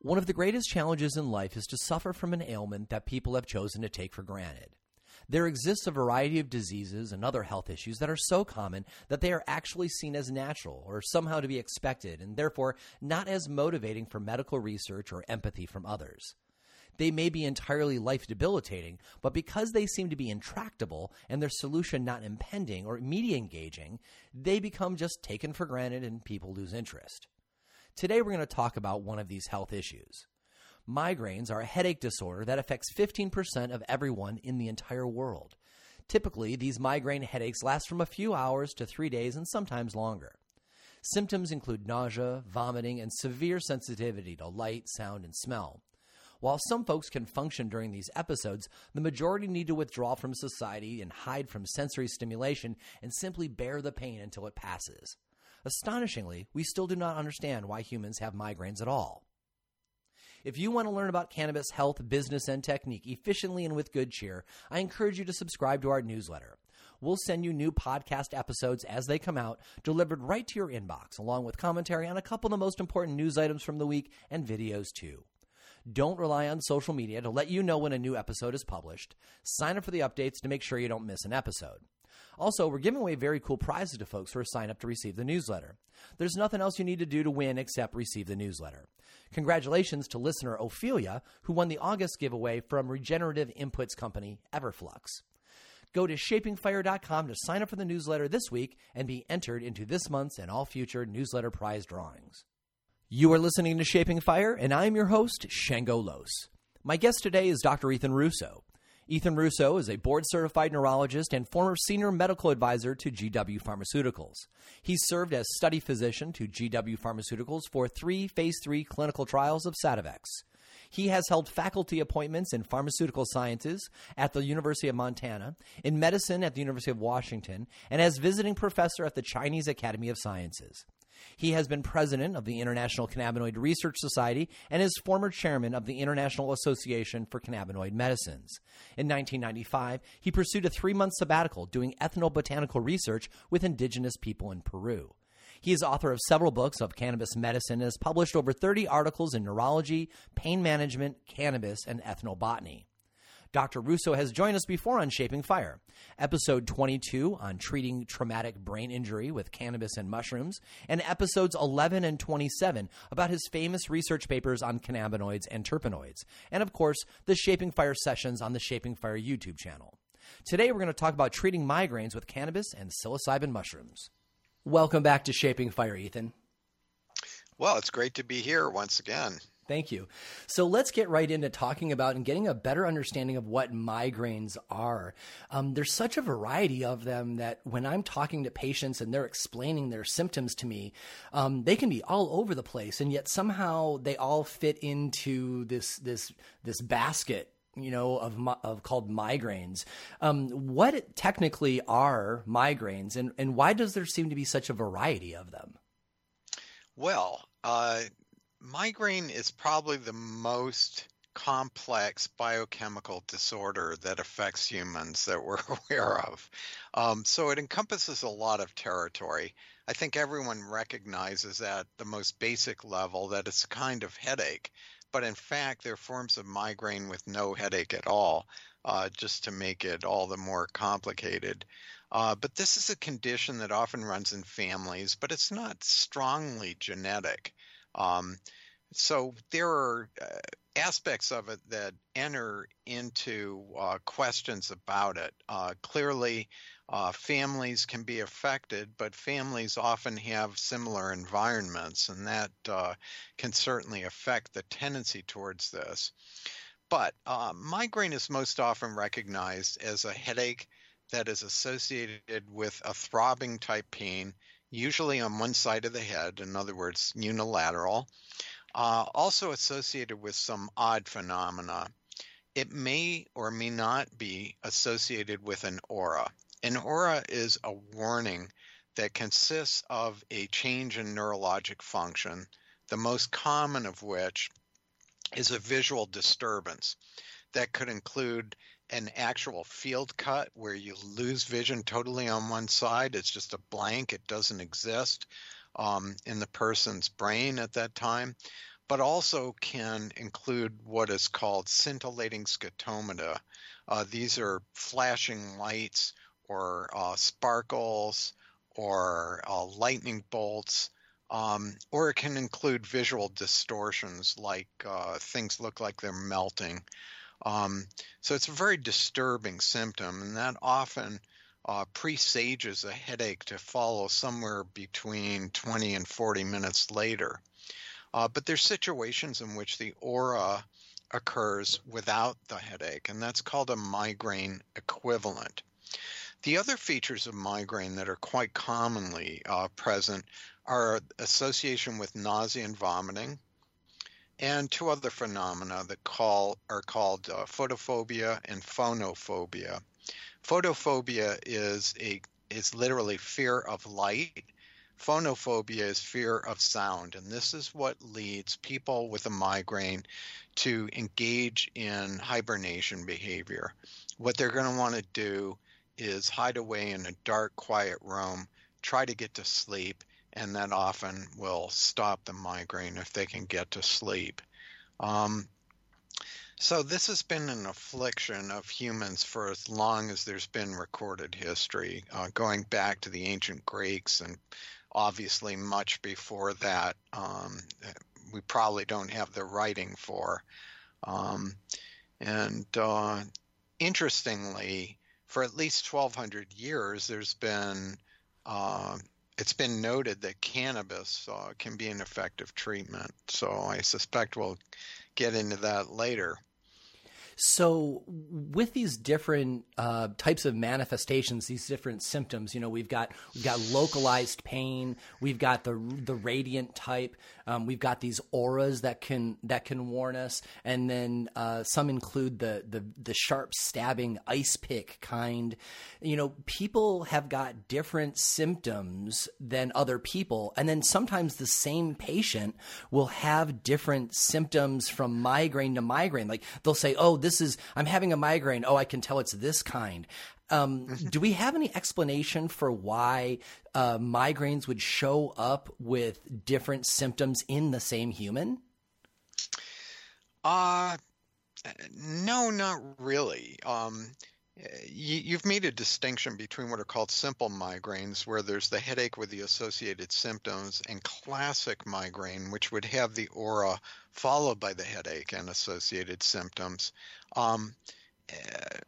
One of the greatest challenges in life is to suffer from an ailment that people have chosen to take for granted. There exists a variety of diseases and other health issues that are so common that they are actually seen as natural or somehow to be expected, and therefore not as motivating for medical research or empathy from others. They may be entirely life-debilitating, but because they seem to be intractable and their solution not impending or media engaging, they become just taken for granted and people lose interest. Today we're going to talk about one of these health issues. Migraines are a headache disorder that affects 15% of everyone in the entire world. Typically, these migraine headaches last from a few hours to 3 days and sometimes longer. Symptoms include nausea, vomiting, and severe sensitivity to light, sound, and smell. While some folks can function during these episodes, the majority need to withdraw from society and hide from sensory stimulation and simply bear the pain until it passes. Astonishingly, we still do not understand why humans have migraines at all. If you want to learn about cannabis health, business, and technique efficiently and with good cheer, I encourage you to subscribe to our newsletter. We'll send you new podcast episodes as they come out, delivered right to your inbox, along with commentary on a couple of the most important news items from the week and videos too. Don't rely on social media to let you know when a new episode is published. Sign up for the updates to make sure you don't miss an episode. Also, we're giving away very cool prizes to folks who are signed up to receive the newsletter. There's nothing else you need to do to win except receive the newsletter. Congratulations to listener Ophelia, who won the August giveaway from regenerative inputs company Everflux. Go to shapingfire.com to sign up for the newsletter this week and be entered into this month's and all future newsletter prize drawings. You are listening to Shaping Fire, and I'm your host, Shango Lose. My guest today is Dr. Ethan Russo. Ethan Russo is a board-certified neurologist and former senior medical advisor to GW Pharmaceuticals. He served as study physician to GW Pharmaceuticals for 3 Phase 3 clinical trials of Sativex. He has held faculty appointments in pharmaceutical sciences at the University of Montana, in medicine at the University of Washington, and as visiting professor at the Chinese Academy of Sciences. He has been president of the International Cannabinoid Research Society and is former chairman of the International Association for Cannabinoid Medicines. In 1995, he pursued a 3-month sabbatical doing ethnobotanical research with indigenous people in Peru. He is author of several books of cannabis medicine and has published over 30 articles in neurology, pain management, cannabis, and ethnobotany. Dr. Russo has joined us before on Shaping Fire, episode 22 on treating traumatic brain injury with cannabis and mushrooms, and episodes 11 and 27 about his famous research papers on cannabinoids and terpenoids, and of course, the Shaping Fire sessions on the Shaping Fire YouTube channel. Today, we're going to talk about treating migraines with cannabis and psilocybin mushrooms. Welcome back to Shaping Fire, Ethan. Well, it's great to be here once again. Thank you. So let's get right into talking about and getting a better understanding of what migraines are. There's such a variety of them that when I'm talking to patients and they're explaining their symptoms to me, they can be all over the place, and yet somehow they all fit into this basket, of called migraines. What technically are migraines, and why does there seem to be such a variety of them? Well, migraine is probably the most complex biochemical disorder that affects humans that we're aware of. So it encompasses a lot of territory. I think everyone recognizes at the most basic level that it's a kind of headache. But in fact, there are forms of migraine with no headache at all, just to make it all the more complicated. But this is a condition that often runs in families, but it's not strongly genetic. So there are aspects of it that enter into questions about it. Clearly, families can be affected, but families often have similar environments, and that can certainly affect the tendency towards this. But migraine is most often recognized as a headache that is associated with a throbbing type pain, usually on one side of the head, in other words, unilateral, also associated with some odd phenomena. It may or may not be associated with an aura. An aura is a warning that consists of a change in neurologic function, the most common of which is a visual disturbance that could include an actual field cut where you lose vision totally on one side. It's just a blank. It doesn't exist in the person's brain at that time. but also can include what is called scintillating scotomata. These are flashing lights or sparkles or lightning bolts, or it can include visual distortions like things look like they're melting. So it's a very disturbing symptom, and that often presages a headache to follow somewhere between 20 and 40 minutes later. But there's situations in which the aura occurs without the headache, and that's called a migraine equivalent. The other features of migraine that are quite commonly present are association with nausea and vomiting, and two other phenomena that are called photophobia and phonophobia. Photophobia is literally fear of light. Phonophobia is fear of sound, and this is what leads people with a migraine to engage in hibernation behavior. What they're going to want to do is hide away in a dark, quiet room, try to get to sleep, and that often will stop the migraine if they can get to sleep. So this has been an affliction of humans for as long as there's been recorded history, going back to the ancient Greeks and obviously much before that. We probably don't have the writing for. And interestingly, for at least 1,200 years, it's been noted that cannabis can be an effective treatment. So I suspect we'll get into that later. So with these different types of manifestations, these different symptoms, you know, we've got localized pain, we've got the radiant type, we've got these auras that can warn us, and then some include the sharp stabbing ice pick kind. You know, people have got different symptoms than other people, and then sometimes the same patient will have different symptoms from migraine to migraine. Like they'll say, "Oh, I'm having a migraine. Oh, I can tell it's this kind." Do we have any explanation for why migraines would show up with different symptoms in the same human? No, not really. You've made a distinction between what are called simple migraines, where there's the headache with the associated symptoms, and classic migraine, which would have the aura followed by the headache and associated symptoms.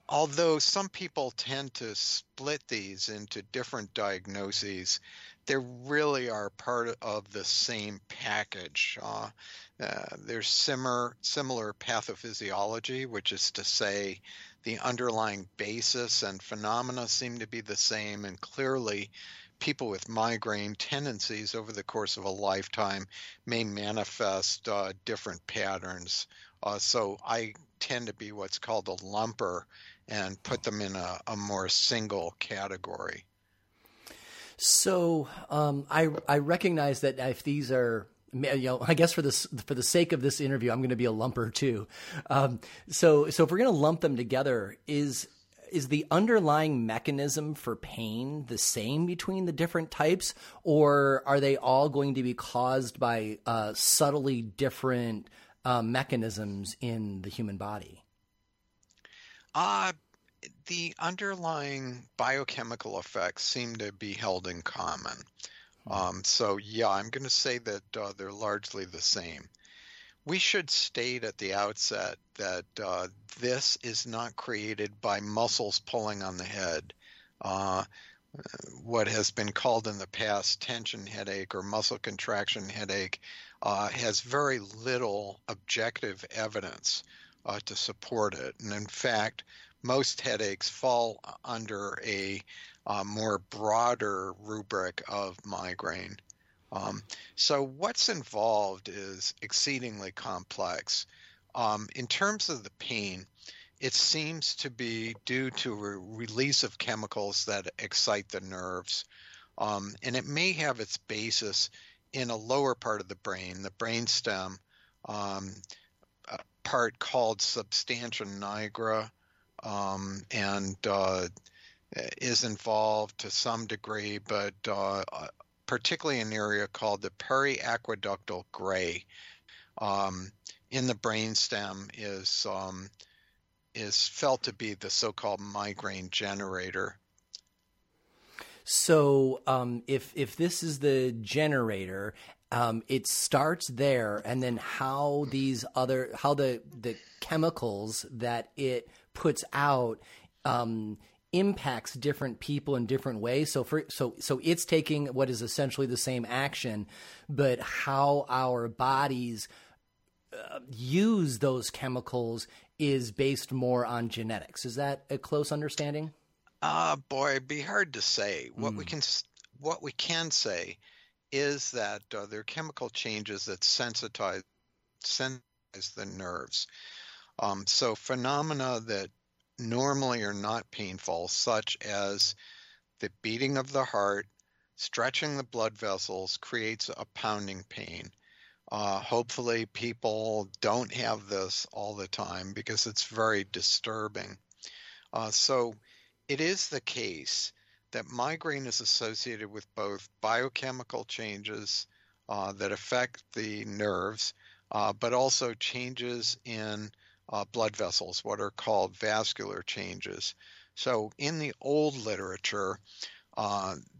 Although some people tend to split these into different diagnoses, they really are part of the same package. There's similar pathophysiology, which is to say the underlying basis and phenomena seem to be the same, and clearly people with migraine tendencies over the course of a lifetime may manifest different patterns. So I tend to be what's called a lumper and put them in a more single category. So I recognize that if these are, you know, I guess for the sake of this interview, I'm going to be a lumper too. So if we're going to lump them together, is the underlying mechanism for pain the same between the different types, or are they all going to be caused by subtly different mechanisms in the human body? The underlying biochemical effects seem to be held in common. So yeah, I'm going to say that they're largely the same. We should state at the outset that this is not created by muscles pulling on the head. What has been called in the past tension headache or muscle contraction headache has very little objective evidence to support it. And in fact, most headaches fall under a more broader rubric of migraine. So what's involved is exceedingly complex. In terms of the pain, it seems to be due to a release of chemicals that excite the nerves. And it may have its basis in a lower part of the brain, the brainstem, a part called substantia nigra, and is involved to some degree, but particularly an area called the periaqueductal gray, in the brainstem is felt to be the so-called migraine generator. So if this is the generator, it starts there, and then how these other the chemicals that it puts out impacts different people in different ways. So so it's taking what is essentially the same action, but how our bodies use those chemicals is based more on genetics. Is that a close understanding? Boy, it'd be hard to say. What we can say is that there are chemical changes that sensitize the nerves. So phenomena that normally are not painful, such as the beating of the heart, stretching the blood vessels, creates a pounding pain. Hopefully people don't have this all the time because it's very disturbing. So it is the case that migraine is associated with both biochemical changes that affect the nerves, but also changes in blood vessels, what are called vascular changes. So in the old literature,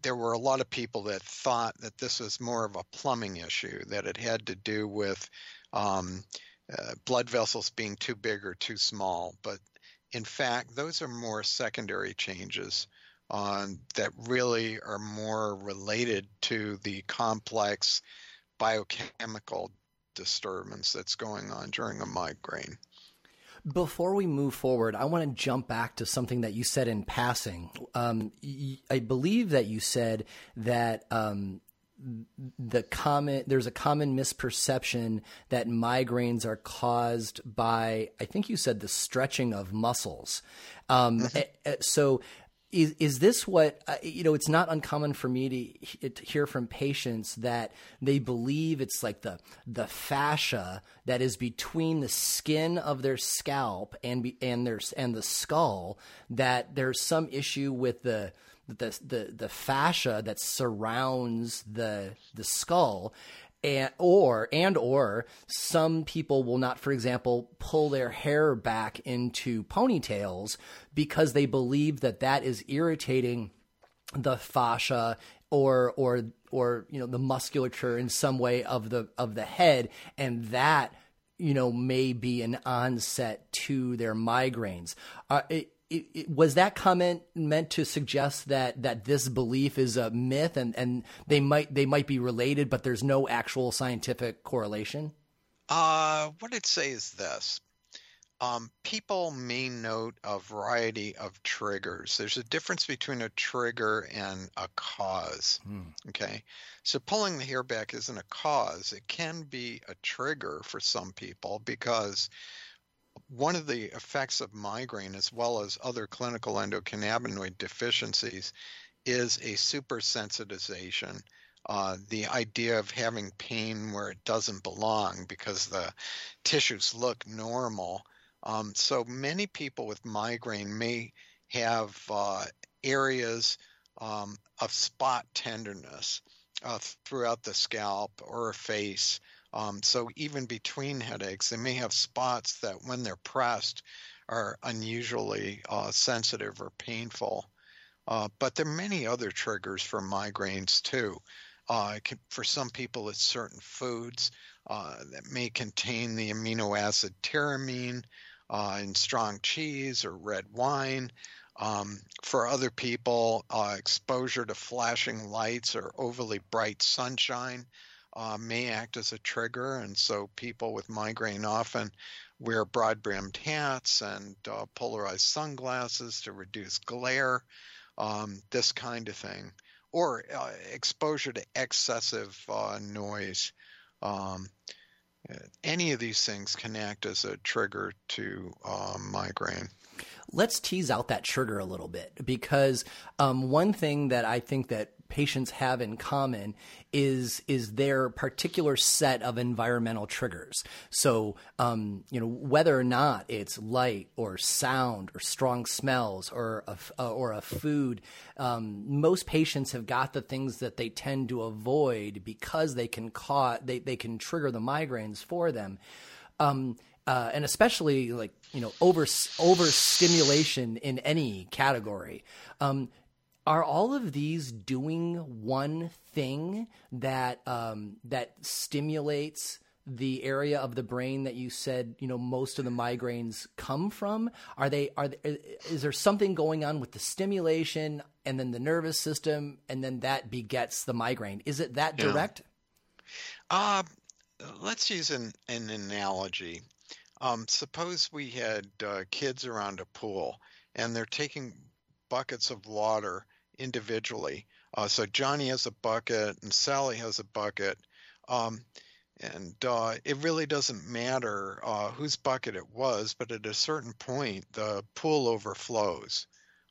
there were a lot of people that thought that this was more of a plumbing issue, that it had to do with blood vessels being too big or too small. But in fact, those are more secondary changes that really are more related to the complex biochemical disturbance that's going on during a migraine. Before we move forward, I want to jump back to something that you said in passing. I believe that you said that there's a common misperception that migraines are caused by, I think you said, the stretching of muscles. So is this what, it's not uncommon for me to hear from patients that they believe it's like the fascia that is between the skin of their scalp and the skull, that there's some issue with the fascia that surrounds the skull. Or some people will not, for example, pull their hair back into ponytails because they believe that is irritating the fascia or the musculature in some way of the head, and that may be an onset to their migraines. Was that comment meant to suggest that this belief is a myth and they might be related, but there's no actual scientific correlation? What I'd say is this. People may note a variety of triggers. There's a difference between a trigger and a cause. Okay. So pulling the hair back isn't a cause. It can be a trigger for some people because one of the effects of migraine, as well as other clinical endocannabinoid deficiencies, is a supersensitization. The idea of having pain where it doesn't belong because the tissues look normal. So many people with migraine may have areas of spot tenderness throughout the scalp or face. So even between headaches, they may have spots that when they're pressed are unusually sensitive or painful. But there are many other triggers for migraines too. For some people, it's certain foods that may contain the amino acid tyramine in strong cheese or red wine. For other people, exposure to flashing lights or overly bright sunshine may act as a trigger, and so people with migraine often wear broad-brimmed hats and polarized sunglasses to reduce glare, this kind of thing, or exposure to excessive noise. Any of these things can act as a trigger to migraine. Let's tease out that trigger a little bit, because one thing that I think that patients have in common is their particular set of environmental triggers. So, whether or not it's light or sound or strong smells or a food, most patients have got the things that they tend to avoid because they can trigger the migraines for them. And especially overstimulation in any category. Are all of these doing one thing that stimulates the area of the brain that you said most of the migraines come from? Is there something going on with the stimulation and then the nervous system, and then that begets the migraine? Is it that direct? Let's use an analogy. Suppose we had kids around a pool, and they're taking buckets of water individually. So Johnny has a bucket, and Sally has a bucket, and it really doesn't matter whose bucket it was, but at a certain point, the pool overflows.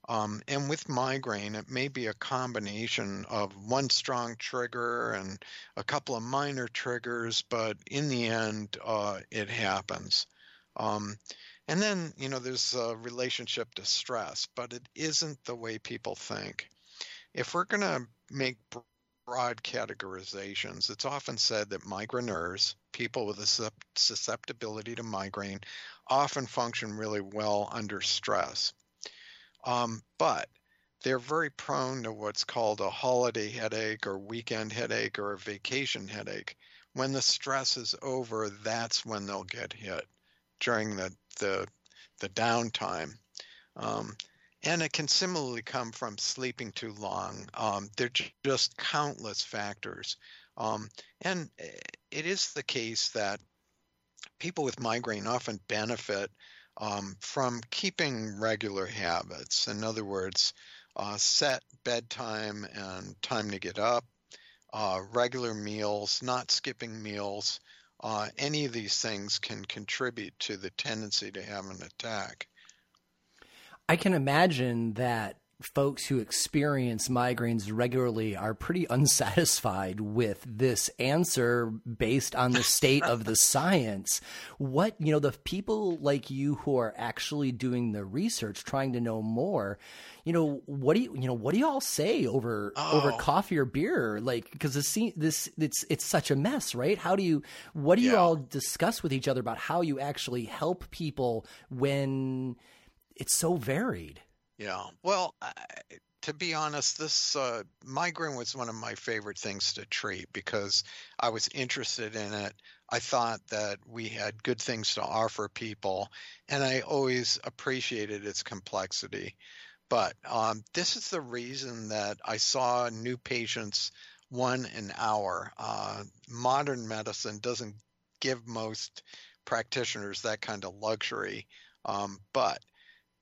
And with migraine, it may be a combination of one strong trigger and a couple of minor triggers, but in the end, it happens. And then, there's a relationship to stress, but it isn't the way people think. If we're going to make broad categorizations, it's often said that migraineurs, people with a susceptibility to migraine, often function really well under stress. But they're very prone to what's called a holiday headache or weekend headache or a vacation headache. When the stress is over, that's when they'll get hit during the downtime. And it can similarly come from sleeping too long. There are just countless factors. And it is the case that people with migraine often benefit from keeping regular habits. In other words, set bedtime and time to get up, regular meals, not skipping meals. Any of these things can contribute to the tendency to have an attack. I can imagine that folks who experience migraines regularly are pretty unsatisfied with this answer based on the state of the science. The people like you who are actually doing the research, trying to know more, what do you all say over coffee or beer? Like, because it's such a mess, right? What do you all discuss with each other about how you actually help people when it's so varied? Yeah. Well, to be honest, this migraine was one of my favorite things to treat because I was interested in it. I thought that we had good things to offer people, and I always appreciated its complexity. But this is the reason that I saw new patients one an hour. Modern medicine doesn't give most practitioners that kind of luxury, but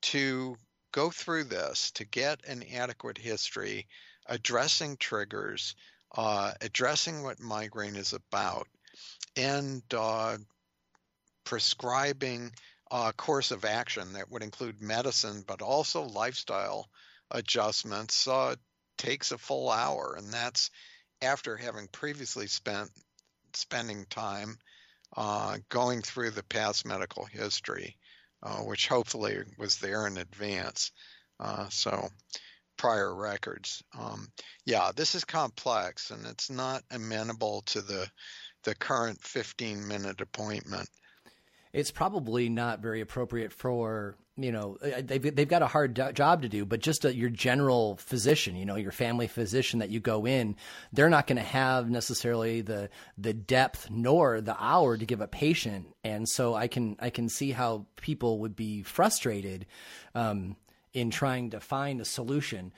to go through this to get an adequate history, addressing triggers, addressing what migraine is about, and prescribing a course of action that would include medicine, but also lifestyle adjustments, takes a full hour. And that's after having previously spending time going through the past medical history. Which hopefully was there in advance. So prior records. This is complex, and it's not amenable to the current 15-minute appointment. It's probably not very appropriate for, they've got a hard job to do, but just your general physician, your family physician that you go in, they're not going to have necessarily the depth nor the hour to give a patient. And so I can see how people would be frustrated in trying to find a solution.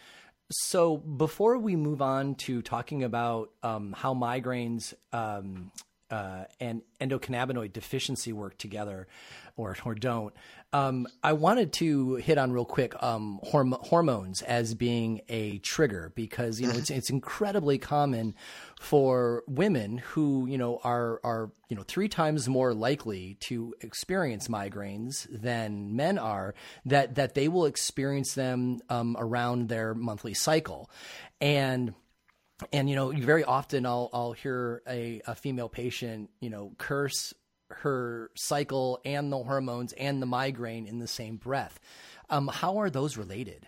So before we move on to talking about how migraines and endocannabinoid deficiency work together or don't. I wanted to hit on real quick hormones as being a trigger because, it's incredibly common for women who, are 3 times more likely to experience migraines than men are, that they will experience them around their monthly cycle. And And, you know, very often I'll hear a female patient, you know, curse her cycle and the hormones and the migraine in the same breath. How are those related?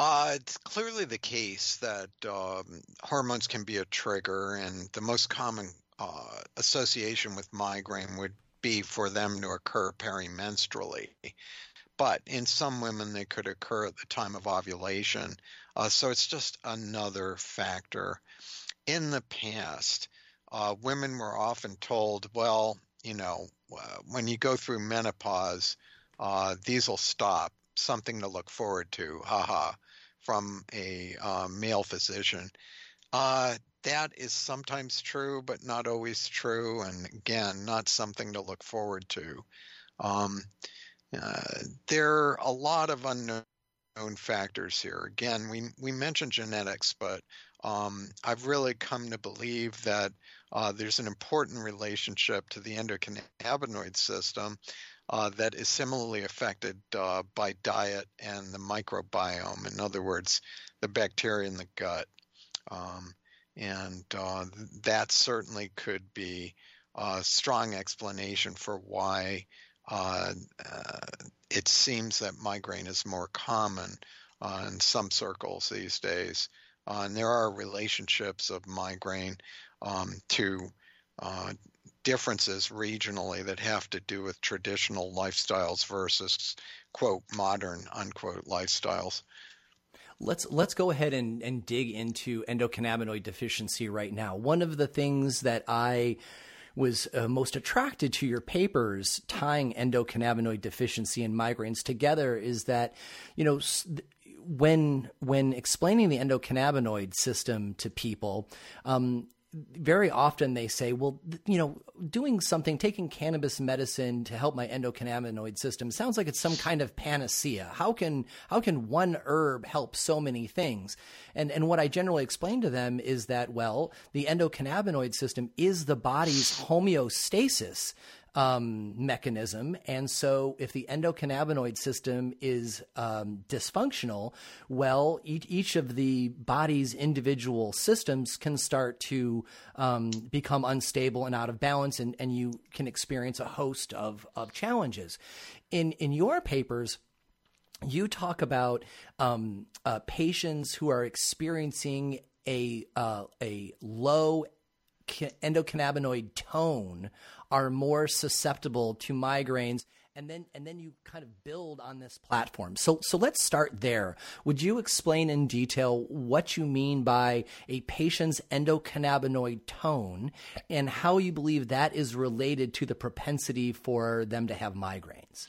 It's clearly the case that hormones can be a trigger, and the most common association with migraine would be for them to occur perimenstrually. But in some women, they could occur at the time of ovulation. So it's just another factor. In the past, women were often told, well, you know, when you go through menopause, these will stop, something to look forward to, haha, from a male physician. That is sometimes true, but not always true. And again, not something to look forward to. There are a lot of unknown factors here. Again, we mentioned genetics, but I've really come to believe that there's an important relationship to the endocannabinoid system that is similarly affected by diet and the microbiome. In other words, the bacteria in the gut. And that certainly could be a strong explanation for why it seems that migraine is more common in some circles these days. And there are relationships of migraine to differences regionally that have to do with traditional lifestyles versus, quote, modern, unquote, lifestyles. Let's go ahead and dig into endocannabinoid deficiency right now. One of the things that I was most attracted to your papers tying endocannabinoid deficiency and migraines together is that, you know, when explaining the endocannabinoid system to people, very often they say, well, you know, doing something, taking cannabis medicine to help my endocannabinoid system sounds like it's some kind of panacea. How can one herb help so many things? And what I generally explain to them is that, well, the endocannabinoid system is the body's homeostasis mechanism. And so if the endocannabinoid system is dysfunctional, well, each of the body's individual systems can start to become unstable and out of balance, and you can experience a host of challenges. In your papers, you talk about patients who are experiencing a low endocannabinoid tone are more susceptible to migraines, and then you kind of build on this platform. So let's start there. Would you explain in detail what you mean by a patient's endocannabinoid tone and how you believe that is related to the propensity for them to have migraines?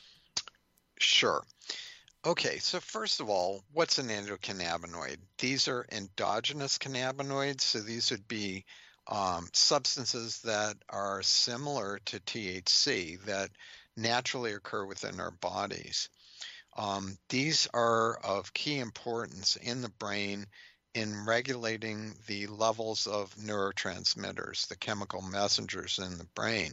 Sure. Okay, so first of all, what's an endocannabinoid? These are endogenous cannabinoids, so these would be substances that are similar to THC that naturally occur within our bodies. These are of key importance in the brain in regulating the levels of neurotransmitters, the chemical messengers in the brain.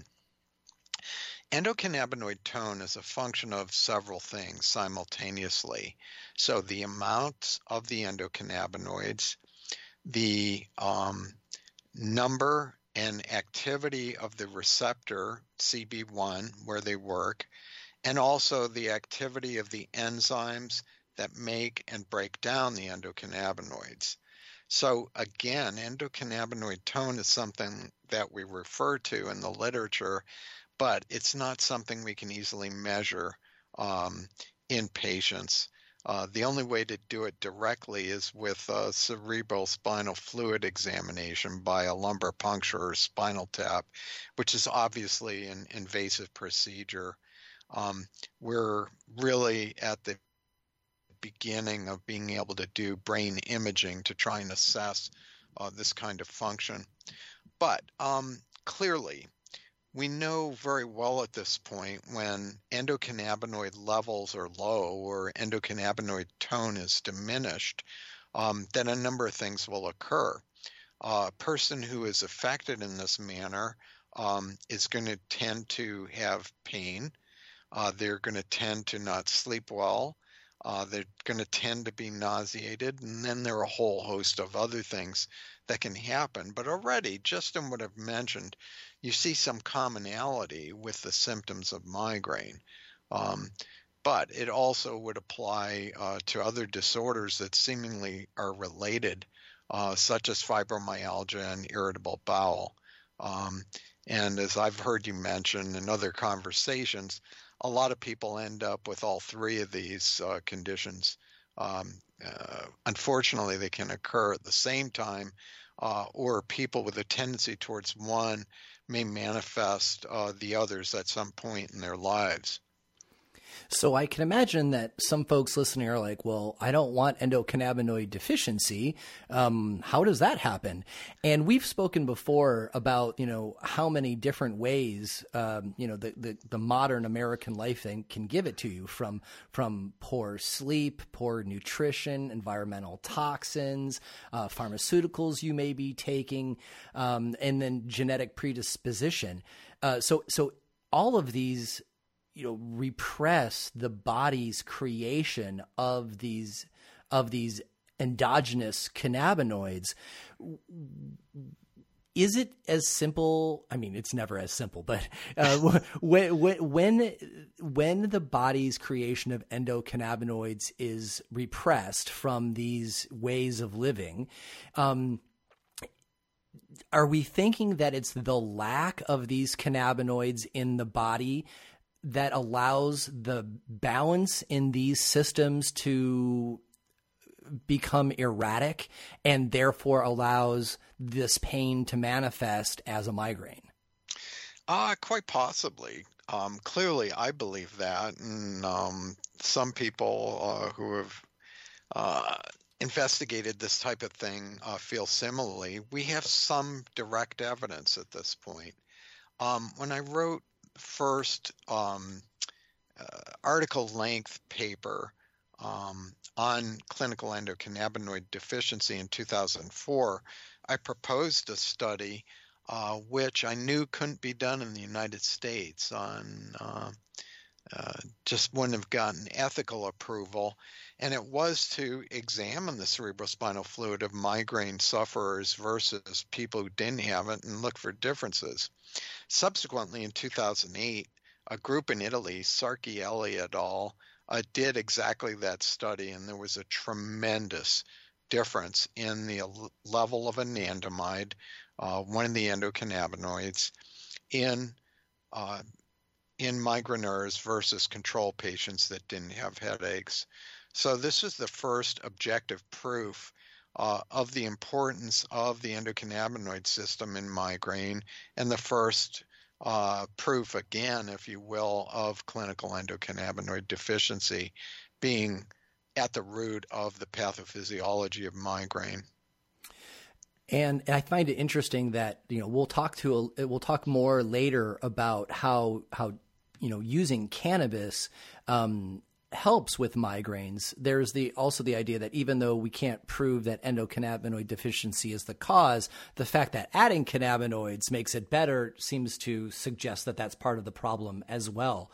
Endocannabinoid tone is a function of several things simultaneously. So the amounts of the endocannabinoids, the number and activity of the receptor, CB1, where they work, and also the activity of the enzymes that make and break down the endocannabinoids. So again, endocannabinoid tone is something that we refer to in the literature, but it's not something we can easily measure in patients. The only way to do it directly is with a cerebral spinal fluid examination by a lumbar puncture or spinal tap, which is obviously an invasive procedure. We're really at the beginning of being able to do brain imaging to try and assess this kind of function. But clearly, we know very well at this point when endocannabinoid levels are low or endocannabinoid tone is diminished, that a number of things will occur. A person who is affected in this manner is going to tend to have pain. They're going to tend to not sleep well. They're going to tend to be nauseated, and then there are a whole host of other things that can happen. But already, just in what I've mentioned, you see some commonality with the symptoms of migraine. But it also would apply to other disorders that seemingly are related, such as fibromyalgia and irritable bowel. And as I've heard you mention in other conversations, a lot of people end up with all three of these conditions. Unfortunately, they can occur at the same time, or people with a tendency towards one may manifest the others at some point in their lives. So I can imagine that some folks listening are like, well, I don't want endocannabinoid deficiency. How does that happen? And we've spoken before about, you know, how many different ways, you know, the modern American life thing can give it to you, from poor sleep, poor nutrition, environmental toxins, pharmaceuticals you may be taking, and then genetic predisposition. So all of these, you know, repress the body's creation of these endogenous cannabinoids. Is it as simple? I mean, it's never as simple, but when the body's creation of endocannabinoids is repressed from these ways of living, are we thinking that it's the lack of these cannabinoids in the body that allows the balance in these systems to become erratic, and therefore allows this pain to manifest as a migraine? Quite possibly. Clearly, I believe that. And some people who have investigated this type of thing feel similarly. We have some direct evidence at this point. When I wrote first article-length paper on clinical endocannabinoid deficiency in 2004, I proposed a study which I knew couldn't be done in the United States on just wouldn't have gotten ethical approval, and it was to examine the cerebrospinal fluid of migraine sufferers versus people who didn't have it and look for differences. Subsequently, in 2008, a group in Italy, Sarchielli et al., did exactly that study, and there was a tremendous difference in the level of anandamide, one of the endocannabinoids, in migraineurs versus control patients that didn't have headaches. So this is the first objective proof of the importance of the endocannabinoid system in migraine, and the first proof, again, if you will, of clinical endocannabinoid deficiency being at the root of the pathophysiology of migraine. And I find it interesting that, you know, we'll talk more later about how you know, using cannabis helps with migraines. There's also the idea that even though we can't prove that endocannabinoid deficiency is the cause, the fact that adding cannabinoids makes it better seems to suggest that that's part of the problem as well.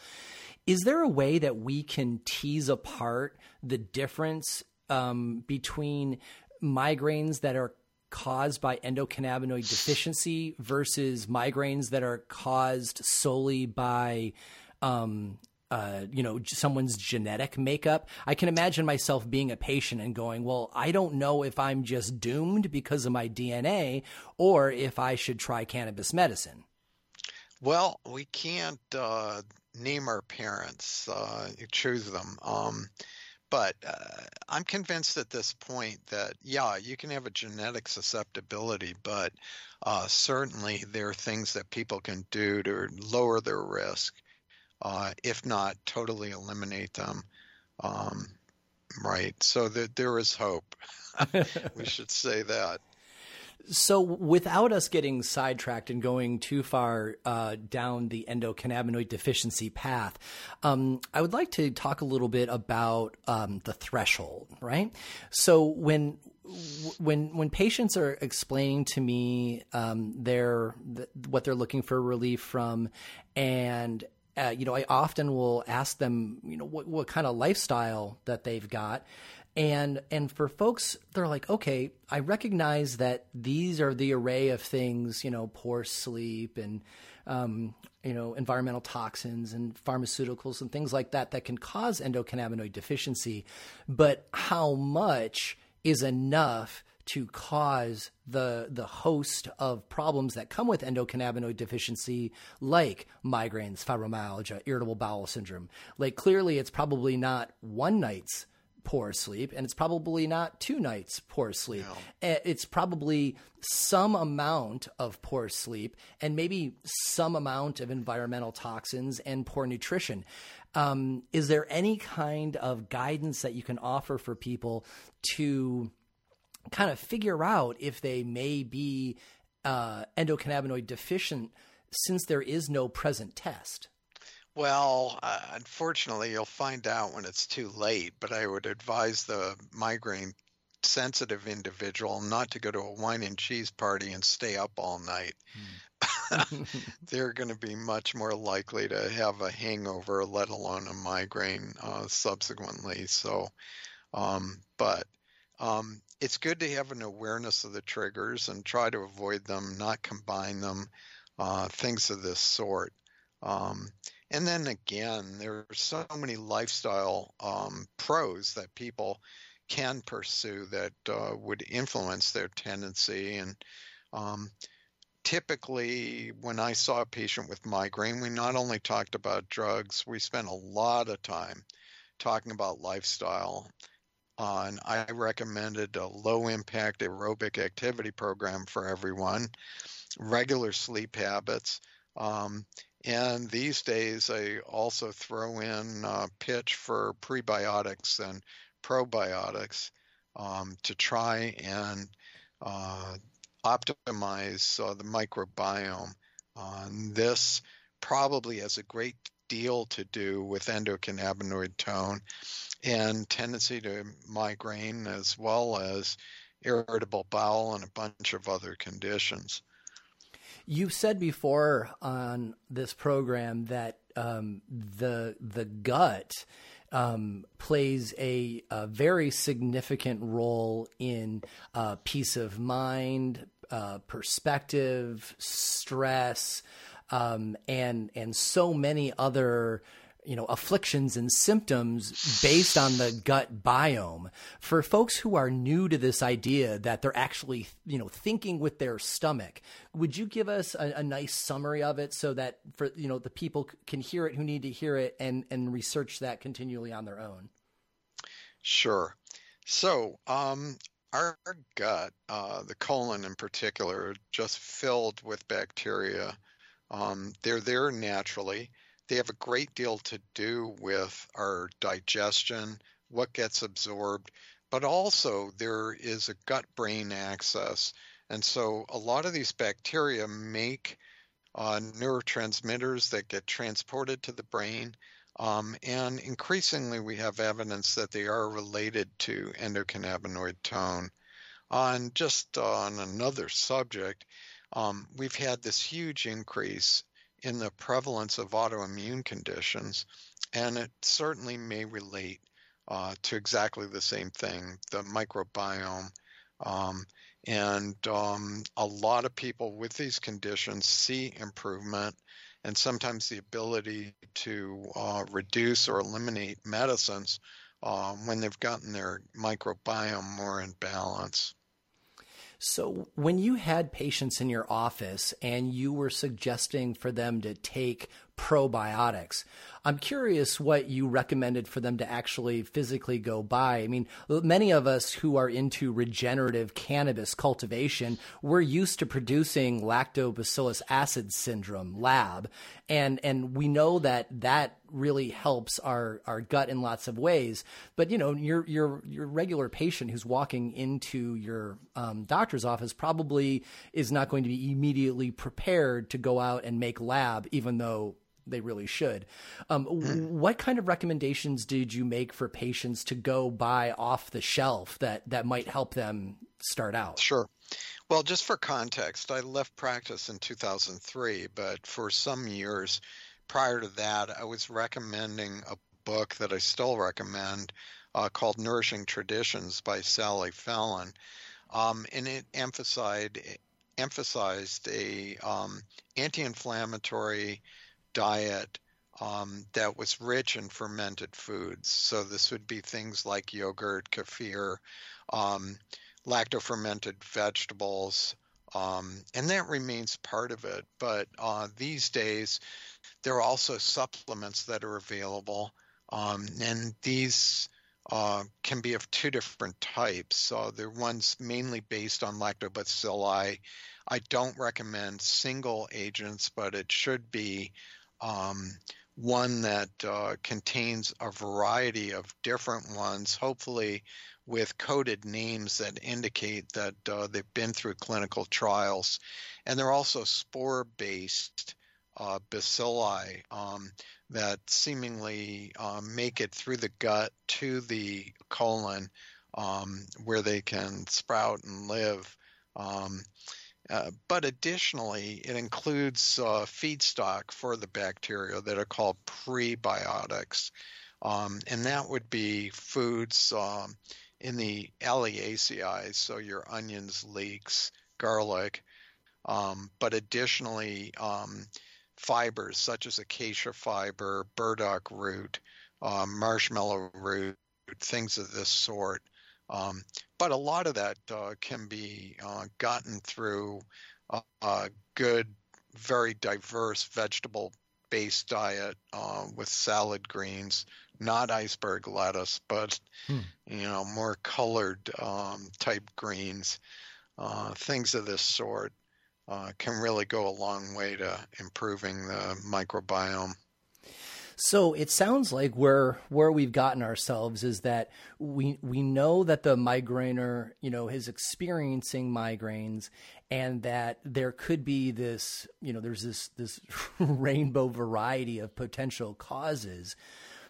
Is there a way that we can tease apart the difference between migraines that are caused by endocannabinoid deficiency versus migraines that are caused solely by, you know, someone's genetic makeup? I can imagine myself being a patient and going, well, I don't know if I'm just doomed because of my DNA or if I should try cannabis medicine. Well, we can't name our parents, choose them. But I'm convinced at this point that, yeah, you can have a genetic susceptibility, but certainly there are things that people can do to lower their risk, if not totally eliminate them. Right. So there is hope. We should say that. So without us getting sidetracked and going too far down the endocannabinoid deficiency path, I would like to talk a little bit about the threshold, right? So when patients are explaining to me what they're looking for relief from, and I often will ask them, what kind of lifestyle that they've got. And for folks, they're like, okay, I recognize that these are the array of things, poor sleep and, environmental toxins and pharmaceuticals and things like that can cause endocannabinoid deficiency. But how much is enough to cause the host of problems that come with endocannabinoid deficiency, like migraines, fibromyalgia, irritable bowel syndrome? Like, clearly it's probably not one night's poor sleep, and it's probably not two nights poor sleep. No. It's probably some amount of poor sleep and maybe some amount of environmental toxins and poor nutrition. Is there any kind of guidance that you can offer for people to kind of figure out if they may be endocannabinoid deficient, since there is no present test? Well, unfortunately, you'll find out when it's too late, but I would advise the migraine-sensitive individual not to go to a wine and cheese party and stay up all night. They're going to be much more likely to have a hangover, let alone a migraine subsequently. So, it's good to have an awareness of the triggers and try to avoid them, not combine them, things of this sort. And then again, there are so many lifestyle pros that people can pursue that would influence their tendency. And typically, when I saw a patient with migraine, we not only talked about drugs, we spent a lot of time talking about lifestyle. And I recommended a low-impact aerobic activity program for everyone, regular sleep habits, and these days, I also throw in a pitch for prebiotics and probiotics to try and optimize the microbiome. This probably has a great deal to do with endocannabinoid tone and tendency to migraine, as well as irritable bowel and a bunch of other conditions. You've said before on this program that the gut plays a very significant role in peace of mind, perspective, stress, and so many other afflictions and symptoms based on the gut biome. For folks who are new to this idea that they're actually, thinking with their stomach, would you give us a nice summary of it so that for, the people can hear it who need to hear it and research that continually on their own? Sure. So, our gut, the colon in particular, just filled with bacteria. They're there naturally. They have a great deal to do with our digestion, what gets absorbed, but also there is a gut-brain axis. And so a lot of these bacteria make neurotransmitters that get transported to the brain. And increasingly, we have evidence that they are related to endocannabinoid tone. On just on another subject, we've had this huge increase in the prevalence of autoimmune conditions, and it certainly may relate to exactly the same thing, the microbiome. A lot of people with these conditions see improvement and sometimes the ability to reduce or eliminate medicines when they've gotten their microbiome more in balance. So when you had patients in your office and you were suggesting for them to take probiotics, I'm curious what you recommended for them to actually physically go buy. I mean, many of us who are into regenerative cannabis cultivation, we're used to producing lactobacillus acid syndrome lab. And we know that really helps our gut in lots of ways. But, your regular patient who's walking into your doctor's office probably is not going to be immediately prepared to go out and make lab, even though they really should. What kind of recommendations did you make for patients to go buy off the shelf that might help them start out? Sure. Well, just for context, I left practice in 2003, but for some years, prior to that, I was recommending a book that I still recommend called Nourishing Traditions by Sally Fallon. And it emphasized a anti-inflammatory diet that was rich in fermented foods. So this would be things like yogurt, kefir, lacto-fermented vegetables, and that remains part of it. But these days, there are also supplements that are available, and these can be of two different types. So they're ones mainly based on lactobacilli. I don't recommend single agents, but it should be one that contains a variety of different ones, hopefully with coded names that indicate that they've been through clinical trials. And they're also spore-based bacilli that seemingly make it through the gut to the colon where they can sprout and live. But additionally, it includes feedstock for the bacteria that are called prebiotics. And that would be foods in the Aliaceae, so your onions, leeks, garlic, but additionally fibers such as acacia fiber, burdock root, marshmallow root, things of this sort. But a lot of that can be gotten through a good, very diverse vegetable-based diet with salad greens, not iceberg lettuce, but more colored type greens, things of this sort can really go a long way to improving the microbiome. So it sounds like where we've gotten ourselves is that we know that the migrainer, is experiencing migraines, and that there could be this, there's this rainbow variety of potential causes.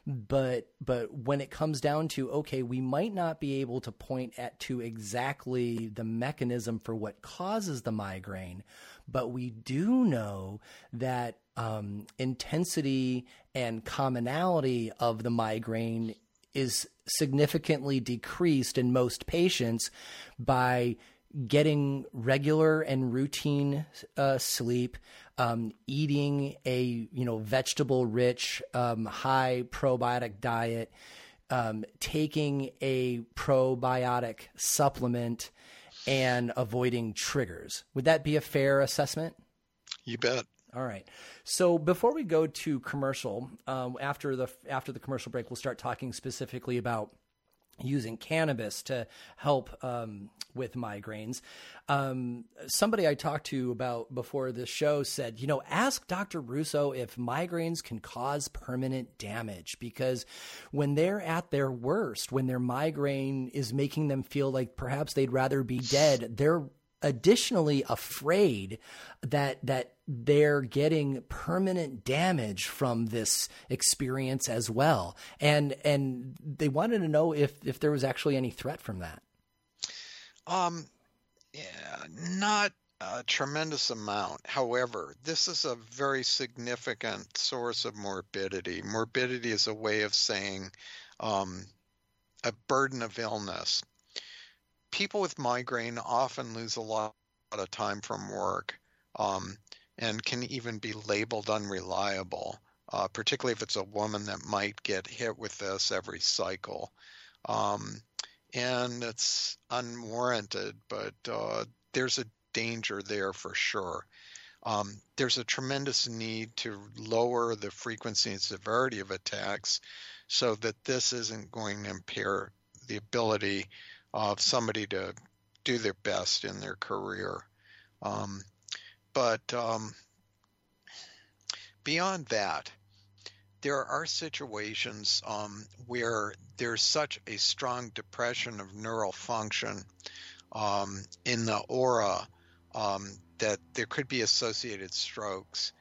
But when it comes down to, okay, we might not be able to point to exactly the mechanism for what causes the migraine, but we do know that intensity and commonality of the migraine is significantly decreased in most patients by getting regular and routine sleep, eating a vegetable-rich, high probiotic diet, taking a probiotic supplement, and avoiding triggers. Would that be a fair assessment? You bet. All right. So before we go to commercial, after the commercial break, we'll start talking specifically about using cannabis to help with migraines. Somebody I talked to about before this show said, ask Dr. Russo if migraines can cause permanent damage, because when they're at their worst, when their migraine is making them feel like perhaps they'd rather be dead, they're additionally afraid that they're getting permanent damage from this experience as well. And they wanted to know if there was actually any threat from that. Not a tremendous amount. However, this is a very significant source of morbidity. Morbidity is a way of saying a burden of illness. People with migraine often lose a lot of time from work and can even be labeled unreliable, particularly if it's a woman that might get hit with this every cycle. And it's unwarranted, but there's a danger there for sure. There's a tremendous need to lower the frequency and severity of attacks so that this isn't going to impair the ability of somebody to do their best in their career. But beyond that, there are situations where there's such a strong depression of neural function in the aura that there could be associated strokes.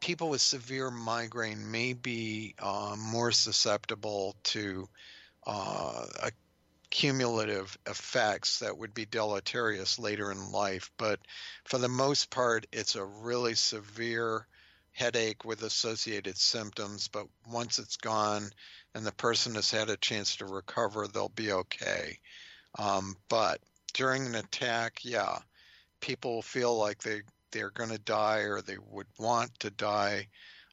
People with severe migraine may be more susceptible to cumulative effects that would be deleterious later in life. But for the most part, it's a really severe headache with associated symptoms, but once it's gone and the person has had a chance to recover, they'll be okay. But during an attack, yeah, people feel like they're going to die or they would want to die.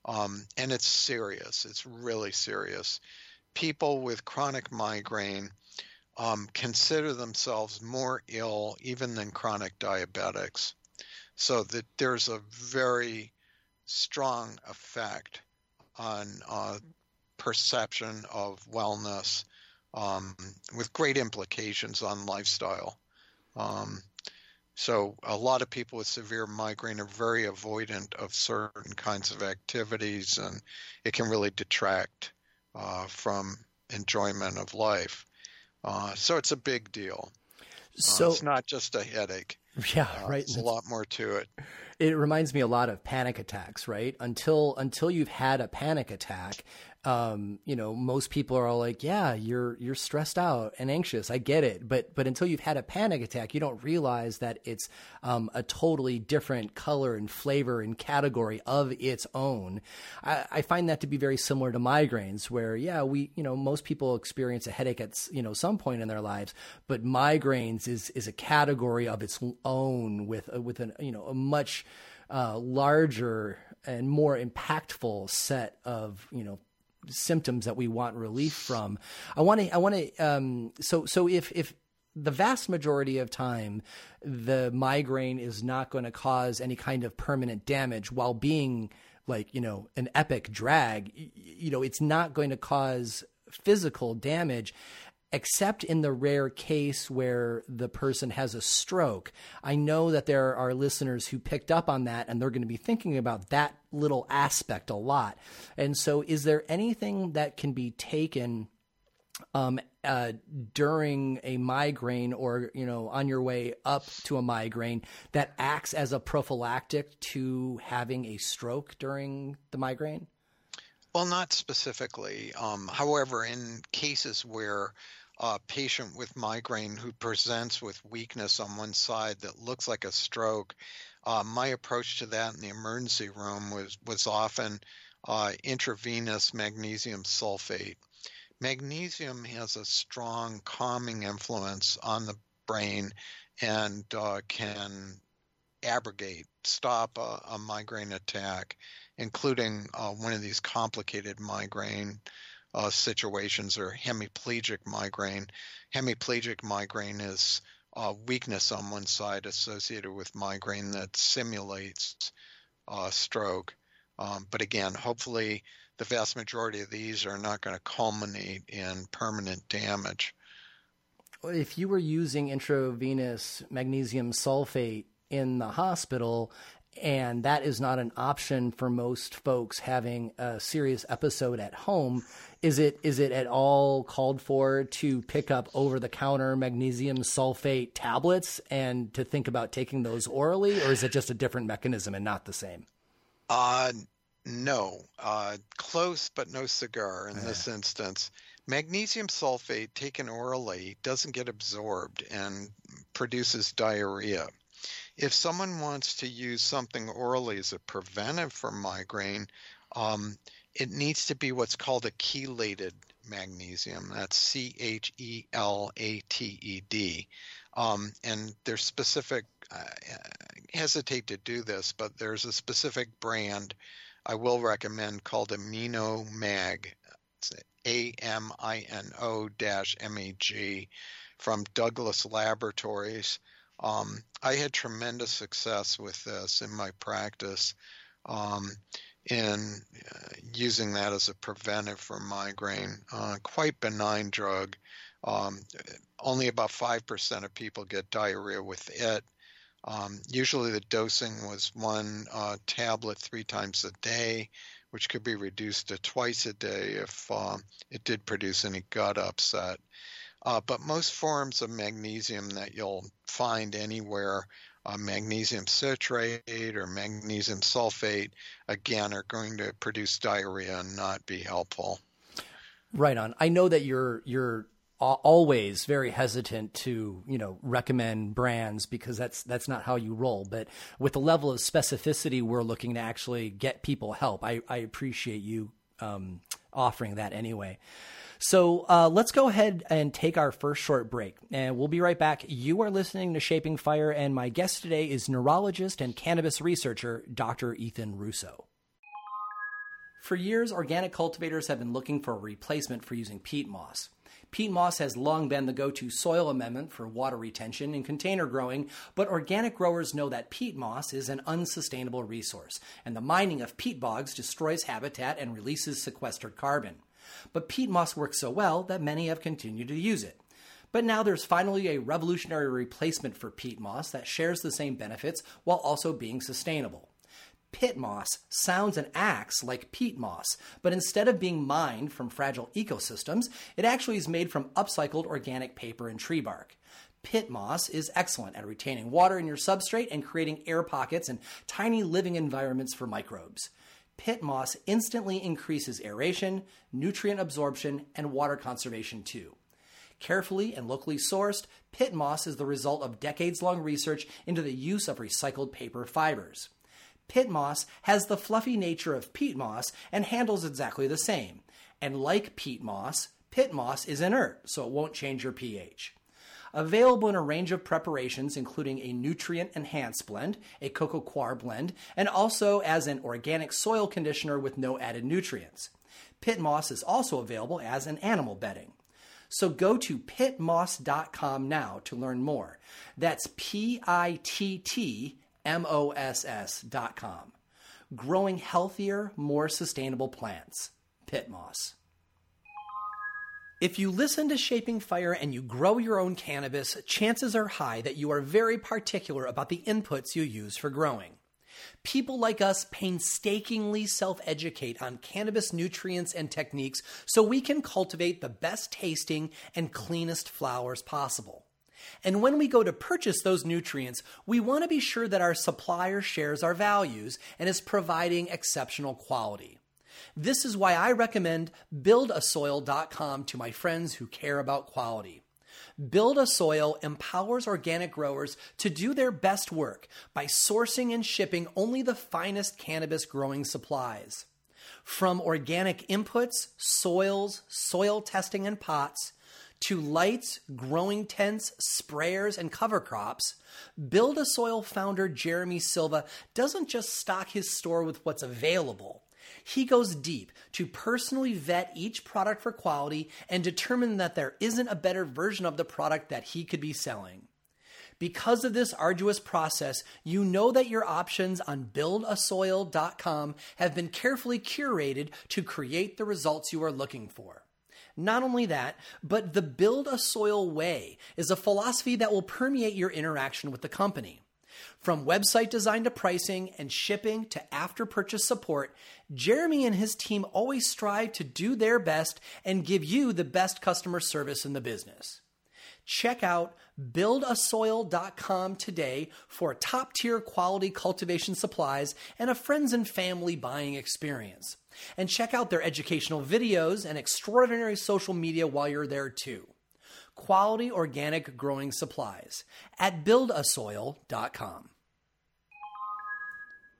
And it's serious. It's really serious. People with chronic migraine consider themselves more ill even than chronic diabetics. So that there's a very strong effect on perception of wellness with great implications on lifestyle. So a lot of people with severe migraine are very avoidant of certain kinds of activities, and it can really detract from enjoyment of life. So it's a big deal. So it's not just a headache. Yeah, right. There's a lot more to it. It reminds me a lot of panic attacks, right? Until you've had a panic attack, most people are all like, "Yeah, you're stressed out and anxious. I get it." But until you've had a panic attack, you don't realize that it's a totally different color and flavor and category of its own. I find that to be very similar to migraines, where most people experience a headache at some point in their lives, but migraines is a category of its own with a much larger and more impactful set of symptoms that we want relief from. So if the vast majority of time the migraine is not going to cause any kind of permanent damage while being an epic drag, it's not going to cause physical damage, except in the rare case where the person has a stroke. I know that there are listeners who picked up on that, and they're going to be thinking about that little aspect a lot. And so is there anything that can be taken during a migraine or, on your way up to a migraine that acts as a prophylactic to having a stroke during the migraine? Well, not specifically. However, in cases where a patient with migraine who presents with weakness on one side that looks like a stroke, my approach to that in the emergency room was often intravenous magnesium sulfate. Magnesium has a strong calming influence on the brain and can abrogate, stop a migraine attack, including one of these complicated migraine situations or hemiplegic migraine. Hemiplegic migraine is weakness on one side associated with migraine that simulates stroke. But again, hopefully the vast majority of these are not going to culminate in permanent damage. If you were using intravenous magnesium sulfate in the hospital, and that is not an option for most folks having a serious episode at home, is it at all called for to pick up over-the-counter magnesium sulfate tablets and to think about taking those orally, or is it just a different mechanism and not the same? No. Close, but no cigar in this instance. Magnesium sulfate taken orally doesn't get absorbed and produces diarrhea. If someone wants to use something orally as a preventive for migraine, it needs to be what's called a chelated magnesium. That's C-H-E-L-A-T-E-D. And there's specific, I hesitate to do this, but there's a specific brand I will recommend called Amino-Mag. It's A-M-I-N-O-M-A-G from Douglas Laboratories. I had tremendous success with this in my practice in using that as a preventive for migraine. Quite benign drug. Only about 5% of people get diarrhea with it. Usually the dosing was one tablet 3 times a day, which could be reduced to twice a day if it did produce any gut upset. But most forms of magnesium that you'll find anywhere, magnesium citrate or magnesium sulfate, again, are going to produce diarrhea and not be helpful. Right on. I know that your always very hesitant to, you know, recommend brands because that's not how you roll. But with the level of specificity, we're looking to actually get people help. I appreciate you offering that anyway. So let's go ahead and take our first short break, and we'll be right back. You are listening to Shaping Fire, and my guest today is neurologist and cannabis researcher, Dr. Ethan Russo. For years, organic cultivators have been looking for a replacement for using peat moss. Peat moss has long been the go-to soil amendment for water retention and container growing, but organic growers know that peat moss is an unsustainable resource, and the mining of peat bogs destroys habitat and releases sequestered carbon. But peat moss works so well that many have continued to use it. But now there's finally a revolutionary replacement for peat moss that shares the same benefits while also being sustainable. Pit moss sounds and acts like peat moss, but instead of being mined from fragile ecosystems, it actually is made from upcycled organic paper and tree bark. Pit moss is excellent at retaining water in your substrate and creating air pockets and tiny living environments for microbes. Pit moss instantly increases aeration, nutrient absorption, and water conservation too. Carefully and locally sourced, pit moss is the result of decades-long research into the use of recycled paper fibers. Pit moss has the fluffy nature of peat moss and handles exactly the same. And like peat moss is inert, so it won't change your pH. Available in a range of preparations, including a nutrient enhanced blend, a cocoa coir blend, and also as an organic soil conditioner with no added nutrients. Pit moss is also available as an animal bedding. So go to pittmoss.com now to learn more. That's PITTMOSS.com. Growing healthier, more sustainable plants. Pit moss. If you listen to Shaping Fire and you grow your own cannabis, chances are high that you are very particular about the inputs you use for growing. People like us painstakingly self-educate on cannabis nutrients and techniques so we can cultivate the best tasting and cleanest flowers possible. And when we go to purchase those nutrients, we want to be sure that our supplier shares our values and is providing exceptional quality. This is why I recommend BuildASoil.com to my friends who care about quality. BuildASoil empowers organic growers to do their best work by sourcing and shipping only the finest cannabis growing supplies. From organic inputs, soils, soil testing, and pots, to lights, growing tents, sprayers, and cover crops, BuildASoil founder Jeremy Silva doesn't just stock his store with what's available. He goes deep to personally vet each product for quality and determine that there isn't a better version of the product that he could be selling. Because of this arduous process, you know that your options on buildasoil.com have been carefully curated to create the results you are looking for. Not only that, but the Build a Soil way is a philosophy that will permeate your interaction with the company. From website design to pricing and shipping to after-purchase support, Jeremy and his team always strive to do their best and give you the best customer service in the business. Check out buildasoil.com today for top-tier quality cultivation supplies and a friends and family buying experience. And check out their educational videos and extraordinary social media while you're there too. Quality organic growing supplies at buildasoil.com.